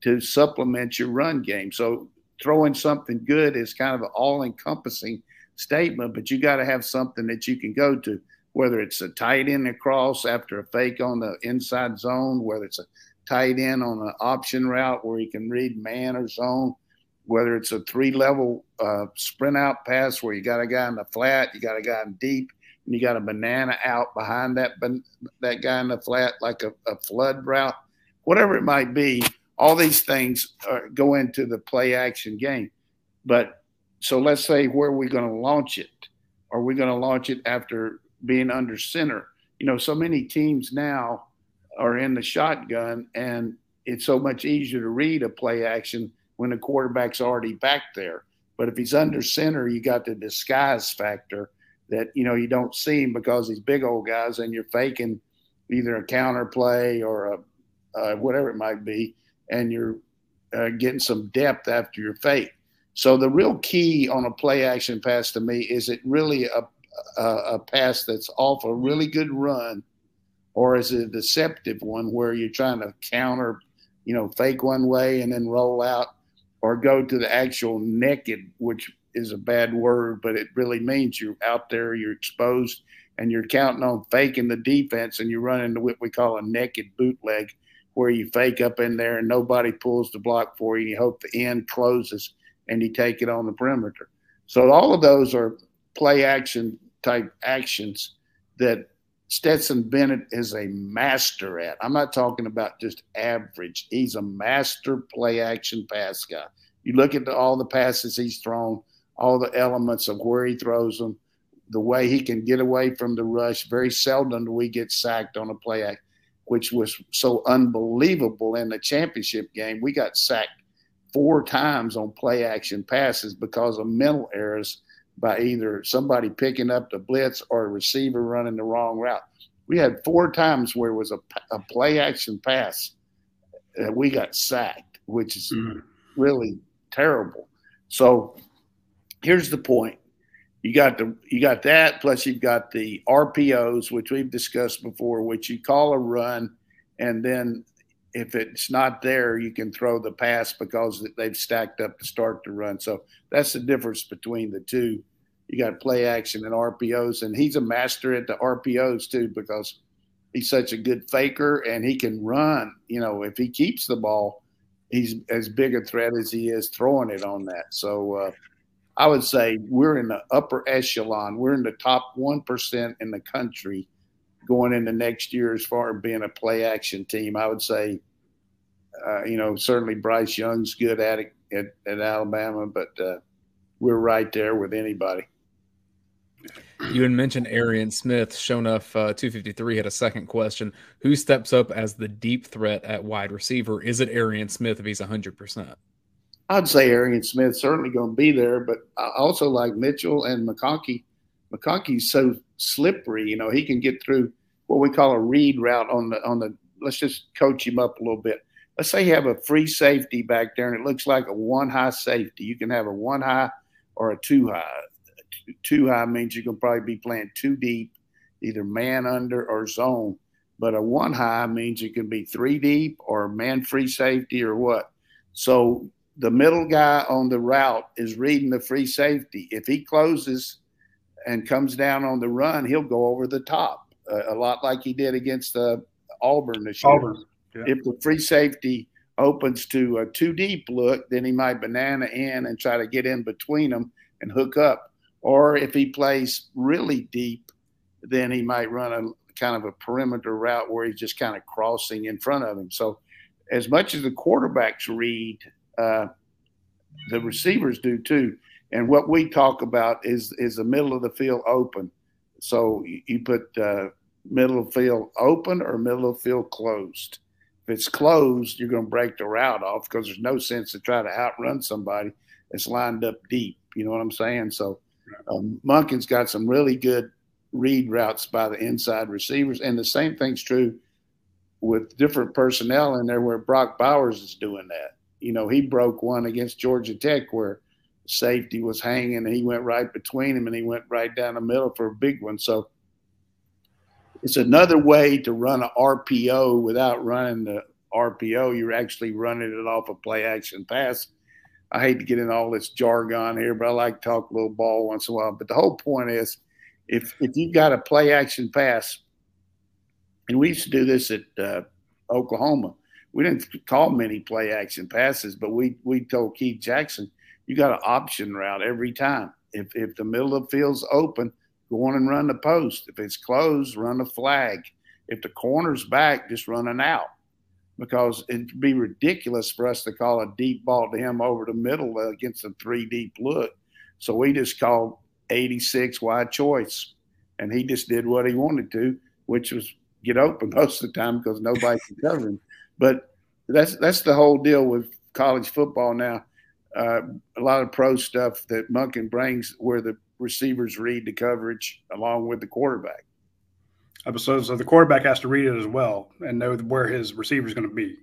to supplement your run game. So throwing something good is kind of an all-encompassing statement, but you got to have something that you can go to, whether it's a tight end across after a fake on the inside zone, whether it's a tight end on an option route where he can read man or zone, whether it's a three-level uh, sprint-out pass where you got a guy in the flat, you got a guy in deep, and you got a banana out behind that that guy in the flat like a, a flood route, whatever it might be. All these things are, go into the play-action game. But so let's say where are we going to launch it? Are we going to launch it after being under center? You know, so many teams now are in the shotgun, and it's so much easier to read a play-action when the quarterback's already back there. But if he's under center, you got the disguise factor that, you know, you don't see him because he's big old guys and you're faking either a counter play or a uh, whatever it might be. And you're uh, getting some depth after your fake. So the real key on a play-action pass to me is it really a, a, a pass that's off a really good run, or is it a deceptive one where you're trying to counter, you know, fake one way and then roll out, or go to the actual naked, which is a bad word, but it really means you're out there, you're exposed, and you're counting on faking the defense, and you're running to what we call a naked bootleg, where you fake up in there and nobody pulls the block for you, and you hope the end closes and you take it on the perimeter. So all of those are play-action type actions that Stetson Bennett is a master at. I'm not talking about just average. He's a master play-action pass guy. You look at the, all the passes he's thrown, all the elements of where he throws them, the way he can get away from the rush. Very seldom do we get sacked on a play action, which was so unbelievable in the championship game. We got sacked four times on play-action passes because of mental errors by either somebody picking up the blitz or a receiver running the wrong route. We had four times where it was a, a play-action pass that we got sacked, which is mm. really terrible. So here's the point. You got the you got that, plus you've got the R P Os, which we've discussed before, which you call a run, and then if it's not there, you can throw the pass because they've stacked up to start the run. So that's the difference between the two. You got play action and R P Os, and he's a master at the R P Os too because he's such a good faker and he can run. You know, if he keeps the ball, he's as big a threat as he is throwing it on that. So uh, I would say we're in the upper echelon. We're in the top one percent in the country going into next year as far as being a play-action team. I would say, uh, you know, certainly Bryce Young's good at it at, at Alabama, but uh, we're right there with anybody. You had mentioned Arian Smith. Shonuff uh, two fifty-three had a second question. Who steps up as the deep threat at wide receiver? Is it Arian Smith if he's one hundred percent? I'd say Arian Smith's certainly going to be there, but I also like Mitchell and McConkey. McConkey's so slippery, you know, he can get through what we call a read route on the on the – let's just coach him up a little bit. Let's say you have a free safety back there, and it looks like a one-high safety. You can have a one-high or a two-high. Two high means you can probably be playing two deep, either man under or zone. But a one high means it can be three deep or man free safety or what. So the middle guy on the route is reading the free safety. If he closes and comes down on the run, he'll go over the top uh, a lot like he did against uh, Auburn this year. Auburn, yeah. If the free safety opens to a two deep look, then he might banana in and try to get in between them and hook up. Or if he plays really deep, then he might run a kind of a perimeter route where he's just kind of crossing in front of him. So as much as the quarterbacks read, uh, the receivers do too. And what we talk about is is the middle of the field open. So you, you put uh, middle of field open or middle of field closed. If it's closed, you're going to break the route off because there's no sense to try to outrun somebody that's lined up deep. You know what I'm saying? So. Um, Munkin's got some really good read routes by the inside receivers, and the same thing's true with different personnel in there where Brock Bowers is doing that. You know, he broke one against Georgia Tech where safety was hanging, and he went right between him, and he went right down the middle for a big one. So it's another way to run an R P O without running the R P O. You're actually running it off a play-action pass. I hate to get into all this jargon here, but I like to talk a little ball once in a while. But the whole point is if if you've got a play-action pass, and we used to do this at uh, Oklahoma. We didn't call many play-action passes, but we, we told Keith Jackson, you got an option route every time. If if the middle of the field's open, go on and run the post. If it's closed, run the flag. If the corner's back, just run an out. Because it'd be ridiculous for us to call a deep ball to him over the middle against a three-deep look. So we just called eighty-six wide choice, and he just did what he wanted to, which was get open most of the time because nobody can cover him. But that's that's the whole deal with college football now. Uh, a lot of pro stuff that Munkin brings where the receivers read the coverage along with the quarterback. So, so the quarterback has to read it as well and know where his receiver is going to be.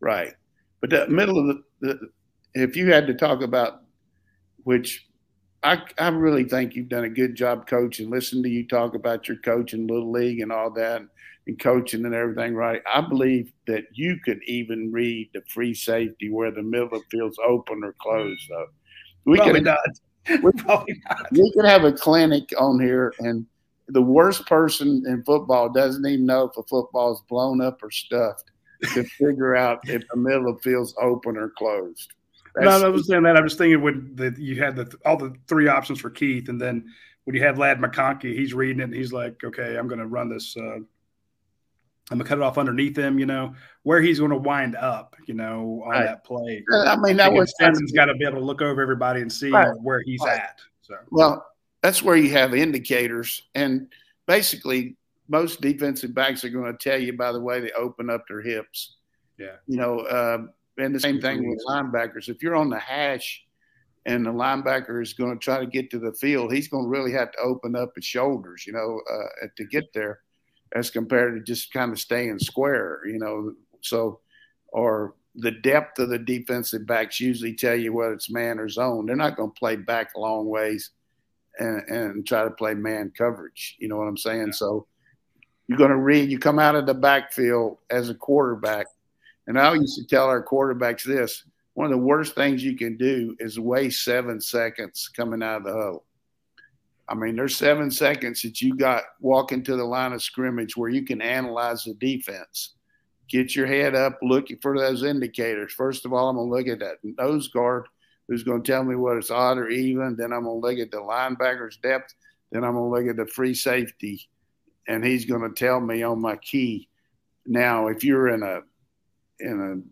Right. But the middle of the, the if you had to talk about, which I, I really think you've done a good job coaching, listen to you talk about your coaching Little League and all that and coaching and everything, right? I believe that you could even read the free safety where the middle of the field's open or closed, though. We probably could, not. We, probably not. We could have a clinic on here and – the worst person in football doesn't even know if a football is blown up or stuffed to figure out if the middle of the field's open or closed. That's- no, I was saying that. I was thinking when the, you had the, all the three options for Keith, and then when you had Ladd McConkey, he's reading it, and he's like, okay, I'm going to run this. Uh, I'm going to cut it off underneath him, you know, where he's going to wind up, you know, on right. that play. I mean, that I was – Stetson's got to be able to look over everybody and see right. where he's right. at. So well – that's where you have indicators, and basically most defensive backs are going to tell you by the way they open up their hips. Yeah, you know, uh, and the same thing with linebackers. If you're on the hash and the linebacker is going to try to get to the field, he's going to really have to open up his shoulders, you know, uh, to get there, as compared to just kind of staying square, you know. So, or the depth of the defensive backs usually tell you whether it's man or zone. They're not going to play back a long ways. And, and try to play man coverage. You know what I'm saying? Yeah. So you're going to read, you come out of the backfield as a quarterback. And I used to tell our quarterbacks this, one of the worst things you can do is waste seven seconds coming out of the huddle. I mean, there's seven seconds that you got walking to the line of scrimmage where you can analyze the defense. Get your head up, look for those indicators. First of all, I'm going to look at that nose guard. Who's going to tell me what it's odd or even? Then I'm going to look at the linebacker's depth. Then I'm going to look at the free safety, and he's going to tell me on my key. Now, if you're in a in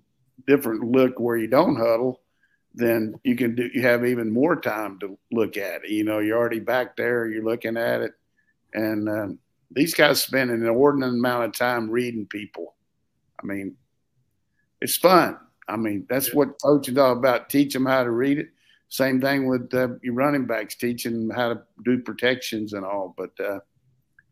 a different look where you don't huddle, then you can do, you have even more time to look at it. You know, you're already back there, you're looking at it. And um, these guys spend an inordinate amount of time reading people. I mean, it's fun. I mean, that's what coaching's all about. Teach them how to read it. Same thing with uh, your running backs, teaching them how to do protections and all. But uh,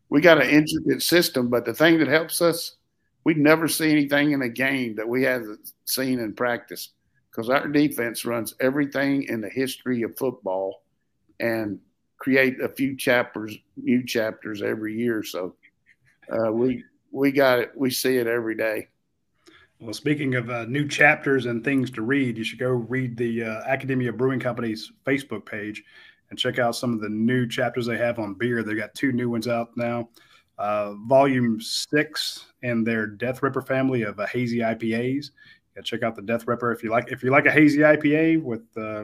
we got an intricate system. But the thing that helps us, we never see anything in a game that we haven't seen in practice, because our defense runs everything in the history of football and create a few chapters, new chapters every year. So uh, we we got it. We see it every day. Well, speaking of uh, new chapters and things to read, you should go read the uh, Akademia Brewing Company's Facebook page and check out some of the new chapters they have on beer. They've got two new ones out now, uh, Volume six and their Death Ripper family of uh, hazy I P As. You check out the Death Ripper if you like. If you like a hazy I P A with uh,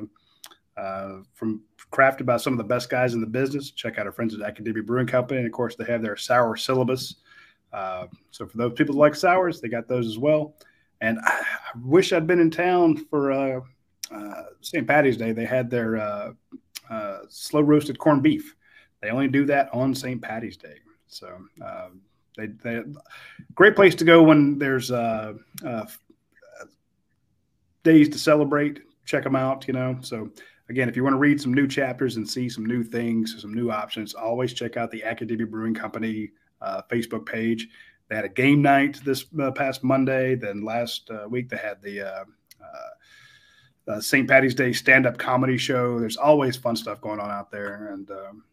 uh, from crafted by some of the best guys in the business, check out our friends at Akademia Brewing Company. And of course, they have their sour syllabus. Uh, so for those people that like sours, they got those as well. And I, I wish I'd been in town for uh, uh, Saint Patty's Day. They had their uh, uh, slow roasted corned beef. They only do that on Saint Patty's Day. So uh, they, they great place to go when there's uh, uh, days to celebrate. Check them out, you know. So again, if you want to read some new chapters and see some new things, some new options, always check out the Academia Brewing Company Uh, Facebook page. They had a game night this uh, past Monday. Then last uh, week they had the uh, uh, uh, Saint Patty's Day stand-up comedy show. There's always fun stuff going on out there, and um,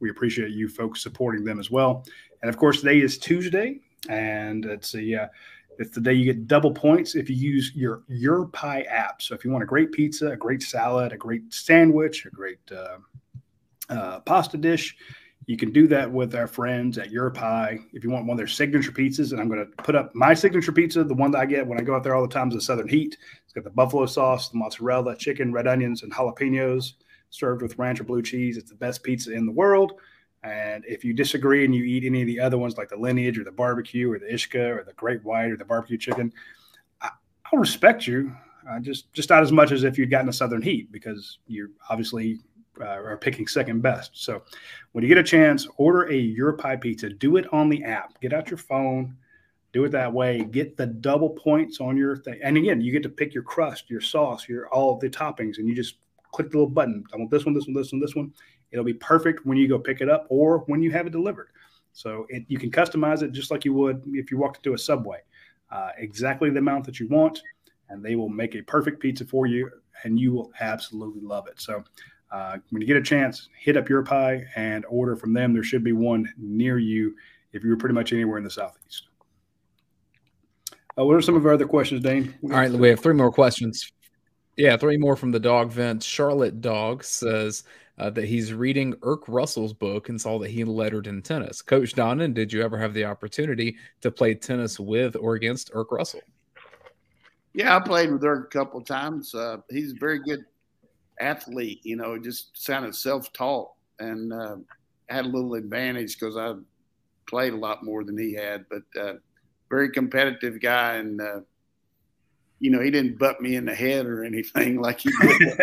we appreciate you folks supporting them as well. And of course, today is Tuesday, and it's a uh, it's the day you get double points if you use your Your Pie app. So if you want a great pizza, a great salad, a great sandwich, a great uh, uh, pasta dish, you can do that with our friends at Your Pie. If you want one of their signature pizzas, and I'm going to put up my signature pizza, the one that I get when I go out there all the time is the Southern Heat. It's got the buffalo sauce, the mozzarella, chicken, red onions, and jalapenos, served with ranch or blue cheese. It's the best pizza in the world. And if you disagree and you eat any of the other ones, like the Lineage or the barbecue or the Ishka or the Great White or the barbecue chicken, I, I'll respect you. I just, just not as much as if you'd gotten a Southern Heat, because you're obviously – Uh, are picking second best. So when you get a chance, order a Your Pie pizza. Do it on the app. Get out your phone. Do it that way. Get the double points on your thing. And again, you get to pick your crust, your sauce, your all of the toppings, and you just click the little button. I want this one, this one, this one, this one. It'll be perfect when you go pick it up or when you have it delivered. So it, you can customize it just like you would if you walked into a Subway. Uh, exactly the amount that you want, and they will make a perfect pizza for you, and you will absolutely love it. So Uh, when you get a chance, hit up Your Pie and order from them. There should be one near you if you were pretty much anywhere in the Southeast. Uh, what are some of our other questions, Dane? All right, we have three more questions. Yeah, three more from the dog vent. Charlotte Dog says uh, that he's reading Irk Russell's book and saw that he lettered in tennis. Coach Donnan, did you ever have the opportunity to play tennis with or against Irk Russell? Yeah, I played with Irk a couple of times. Uh, he's very good athlete, you know, just sounded self-taught, and uh, had a little advantage because I played a lot more than he had, but uh, very competitive guy. And, uh, you know, he didn't butt me in the head or anything like he did,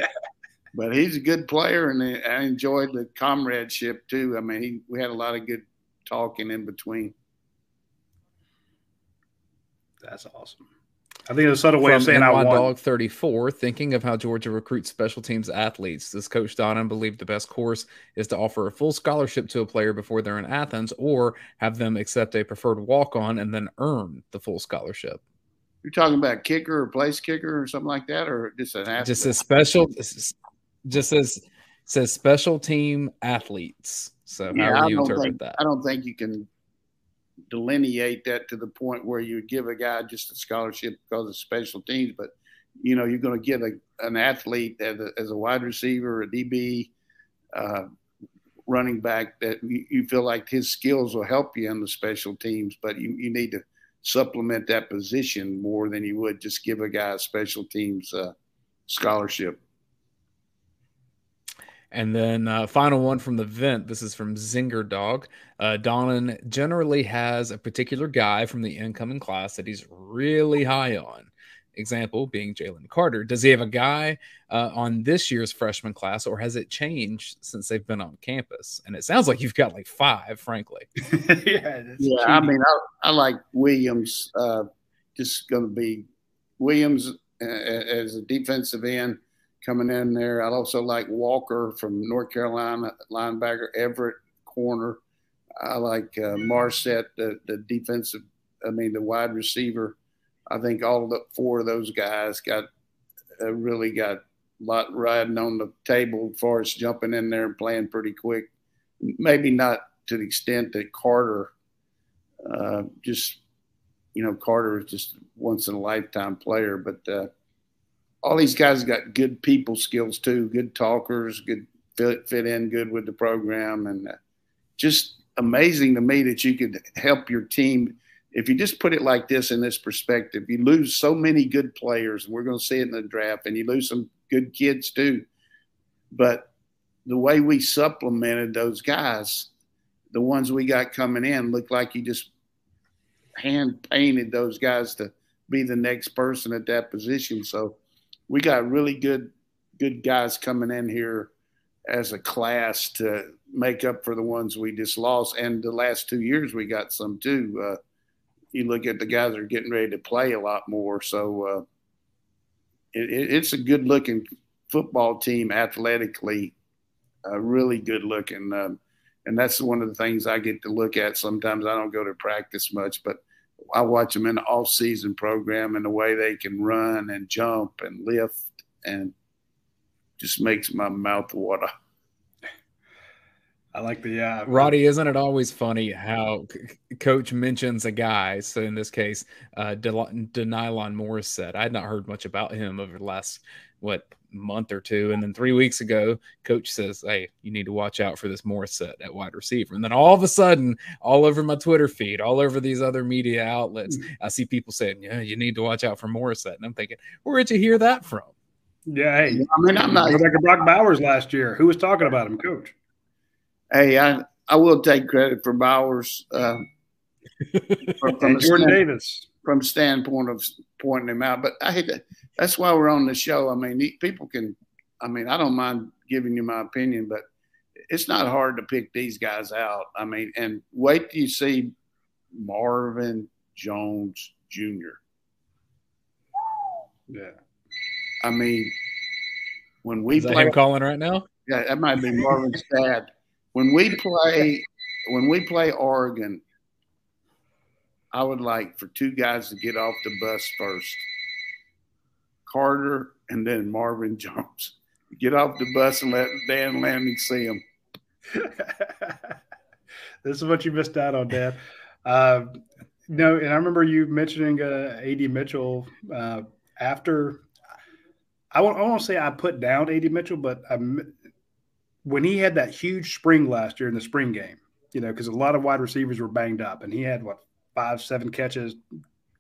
but he's a good player, and I enjoyed the comradeship too. I mean, he, we had a lot of good talking in between. That's awesome. I think it's a subtle way of saying I won. Dog thirty-four, thinking of how Georgia recruits special teams athletes. Does Coach Donnan believe the best course is to offer a full scholarship to a player before they're in Athens, or have them accept a preferred walk-on and then earn the full scholarship? You're talking about kicker or place kicker or something like that, or just an athlete? Just as special, just says says special team athletes. So yeah, how do you interpret think, that? I don't think you can delineate that to the point where you give a guy just a scholarship because of special teams, but you know, you're going to get a, an athlete as a, as a wide receiver, a D B, uh, running back, that you, you feel like his skills will help you in the special teams, but you, you need to supplement that position more than you would just give a guy a special teams uh, scholarship. And then uh, final one from the vent. This is from Zinger Dog. Uh, Donnan generally has a particular guy from the incoming class that he's really high on. example being Jalen Carter. Does he have a guy uh, on this year's freshman class, or has it changed since they've been on campus? And it sounds like you've got like five, frankly. yeah, yeah I mean, I, I like Williams. Uh, just going to be Williams uh, as a defensive end coming in there. I also like Walker from North Carolina, linebacker, Everett, corner. I like uh, Morissette, the, the defensive, I mean, the wide receiver. I think all the four of those guys got uh, really got a lot riding on the table as far as jumping in there and playing pretty quick. Maybe not to the extent that Carter uh, just, you know, Carter is just once in a lifetime player. But uh, all these guys got good people skills too, good talkers, good fit, fit in good with the program. And uh, just amazing to me that you could help your team. If you just put it like this, in this perspective, you lose so many good players. We're going to see it in the draft, and you lose some good kids too. But the way we supplemented those guys, the ones we got coming in, looked like you just hand painted those guys to be the next person at that position. So we got really good, good guys coming in here as a class to make up for the ones we just lost. And the last two years we got some too. Uh, You look at the guys that are getting ready to play a lot more. So uh, it, it's a good-looking football team athletically, uh, really good-looking. Um, and that's one of the things I get to look at sometimes. I don't go to practice much, but I watch them in the off-season program and the way they can run and jump and lift, and just makes my mouth water. I like the uh, – Roddy, isn't it always funny how c- Coach mentions a guy, so in this case, uh, Denyla Morissette. I had not heard much about him over the last, what, month or two, and then three weeks ago, Coach says, hey, you need to watch out for this Morissette at wide receiver. And then all of a sudden, all over my Twitter feed, all over these other media outlets, mm-hmm. I see people saying, yeah, you need to watch out for Morissette. And I'm thinking, where did you hear that from? Yeah, hey, I mean, I'm not – like a Brock Bowers last year. Who was talking about him, Coach? Hey, I, I will take credit for Bowers uh, from, from Jordan stand, Davis from standpoint of pointing him out. But I hate that. That's why we're on the show. I mean, people can. I mean, I don't mind giving you my opinion, but it's not hard to pick these guys out. I mean, and wait till you see Marvin Jones Junior Yeah, I mean, when we Is that play, him calling right now. Yeah, that might be Marvin's dad. When we play, when we play Oregon, I would like for two guys to get off the bus first, Carter and then Marvin Jones. Get off the bus and let Dan Landing see him. This is what you missed out on, Dad. Uh, no, and I remember you mentioning uh, A D Mitchell uh, after. I won't, I won't say I put down A D Mitchell, but I. When he had that huge spring last year in the spring game, you know, because a lot of wide receivers were banged up, and he had, what, five, seven catches,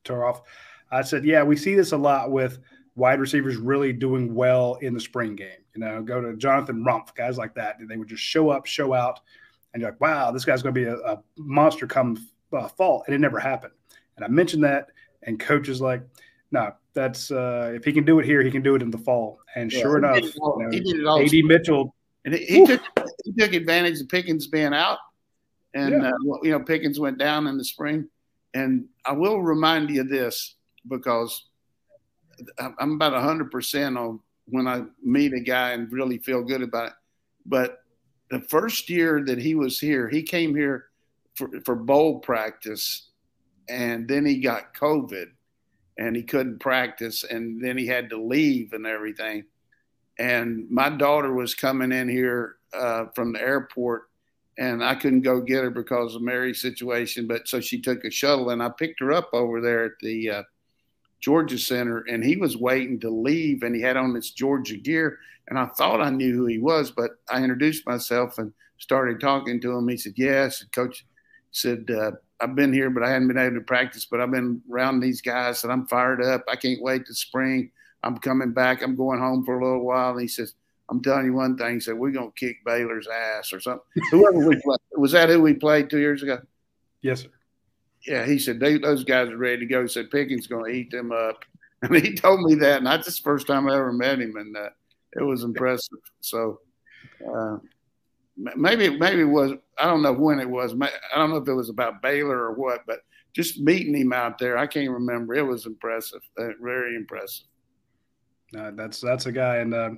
tore off. I said, yeah, we see this a lot with wide receivers really doing well in the spring game. You know, go to Jonathan Rumpf, guys like that. And they would just show up, show out, and you're like, wow, this guy's going to be a, a monster come uh, fall. And it never happened. And I mentioned that, and Coach is like, no, that's uh, – if he can do it here, he can do it in the fall. And yeah, sure enough, did, well, you know, he did it all. A D Mitchell – And he took, he took advantage of Pickens being out, and yeah. uh, you know Pickens went down in the spring. And I will remind you of this, because I'm about one hundred percent on when I meet a guy and really feel good about it. But the first year that he was here, he came here for, for bowl practice, and then he got COVID, and he couldn't practice, and then he had to leave and everything. And my daughter was coming in here uh, from the airport, and I couldn't go get her because of Mary's situation. But so she took a shuttle, and I picked her up over there at the uh, Georgia Center, and he was waiting to leave, and he had on this Georgia gear. And I thought I knew who he was, but I introduced myself and started talking to him. He said, yes. And Coach said, uh, I've been here, but I hadn't been able to practice, but I've been around these guys, and I'm fired up. I can't wait to spring. I'm coming back. I'm going home for a little while. And he says, I'm telling you one thing. He said, we're going to kick Baylor's ass or something. Whoever we played. Was that who we played two years ago? Yes, sir. Yeah, he said, they, those guys are ready to go. He said, Pickens going to eat them up. I mean, he told me that, and that's the first time I ever met him, and uh, it was impressive. So uh, maybe maybe it was – I don't know when it was. I don't know if it was about Baylor or what, but just meeting him out there, I can't remember. It was impressive, uh, very impressive. Uh, that's that's a guy, and uh,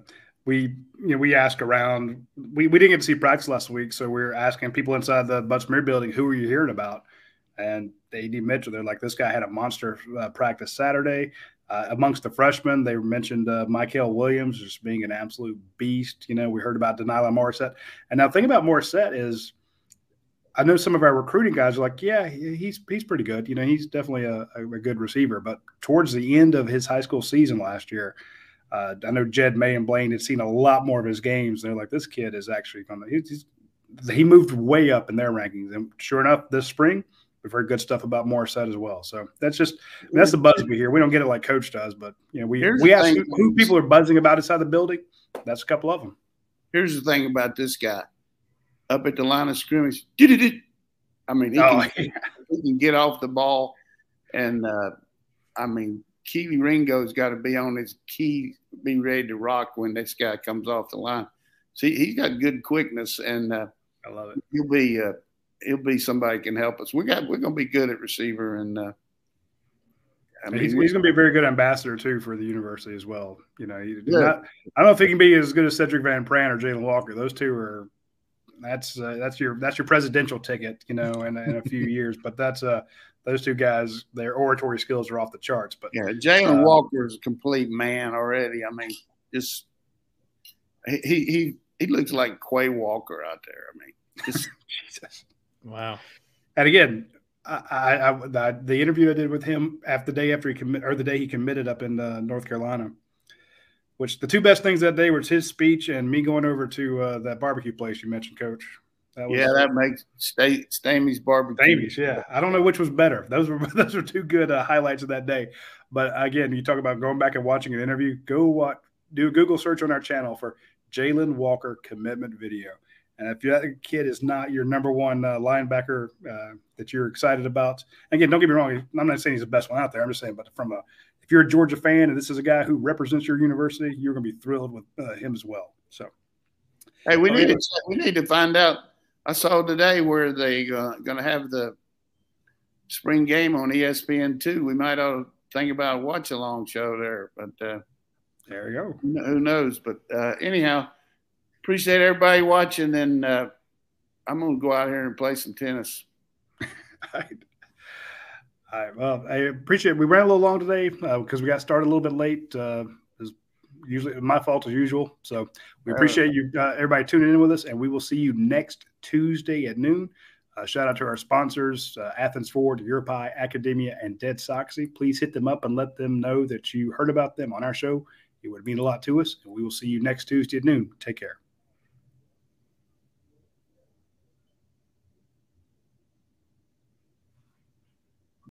we you know we ask around. We, we didn't get to see practice last week, so we were asking people inside the Buttsmere building, who are you hearing about? And A D Mitchell, they're like, this guy had a monster uh, practice Saturday. Uh, amongst the freshmen, they mentioned uh, Michael Williams just being an absolute beast. You know, we heard about Denyla Morissette. And now the thing about Morissette is, I know some of our recruiting guys are like, yeah, he's he's pretty good. You know, he's definitely a, a good receiver. But towards the end of his high school season last year, uh, I know Jed May and Blaine had seen a lot more of his games. They're like, this kid is actually going to – he moved way up in their rankings. And sure enough, this spring – we've heard good stuff about Morissette as well. So that's just I mean, that's the buzz we hear. We don't get it like Coach does, but you know, we Here's we ask who, who people are buzzing about inside the building. That's a couple of them. Here's the thing about this guy up at the line of scrimmage. Doo-doo-doo. I mean, he, oh, can, yeah. he can get off the ball, and uh, I mean, Keely Ringo's got to be on his key, be ready to rock when this guy comes off the line. See, he's got good quickness, and uh, I love it. He'll be. Uh, He'll be somebody can help us. We got we're gonna be good at receiver, and uh, I mean, he's, he's gonna be a very good ambassador too for the university as well. You know, he, yeah. not, I don't think he can be as good as Cedric Van Pram or Jalen Walker. Those two are that's uh, that's your that's your presidential ticket, you know, in, in a few years. But that's uh those two guys, their oratory skills are off the charts. But yeah, Jalen uh, Walker is a complete man already. I mean, just he he he looks like Quay Walker out there. I mean, just Jesus. Wow. And again, I, I, I the, the interview I did with him after the day after he commit or the day he committed up in uh, North Carolina, which the two best things that day was his speech and me going over to uh, that barbecue place you mentioned, Coach. That was, yeah, that makes St- Stamey's barbecue. Stamey's, yeah. I don't know which was better. Those were those were two good uh, highlights of that day. But again, you talk about going back and watching an interview. Go watch, do a Google search on our channel for Jalen Walker commitment video. And if that kid is not your number one uh, linebacker uh, that you're excited about, again, don't get me wrong, I'm not saying he's the best one out there. I'm just saying, but from a, if you're a Georgia fan and this is a guy who represents your university, you're going to be thrilled with uh, him as well. So, hey, we oh, need to we need to find out. I saw today where they uh, going to have the spring game on E S P N two. We might ought to think about a watch along show there, but uh, there you go. Who knows? But uh, anyhow. Appreciate everybody watching, and uh, I'm going to go out here and play some tennis. All right. All right. Well, I appreciate it. We ran a little long today because uh, we got started a little bit late. Uh, it was usually my fault as usual. So we appreciate uh, you, uh, everybody tuning in with us, and we will see you next Tuesday at noon. Uh, shout out to our sponsors, uh, Athens Ford, Your Pie, Akademia, and Dead Soxy. Please hit them up and let them know that you heard about them on our show. It would mean a lot to us, and we will see you next Tuesday at noon. Take care.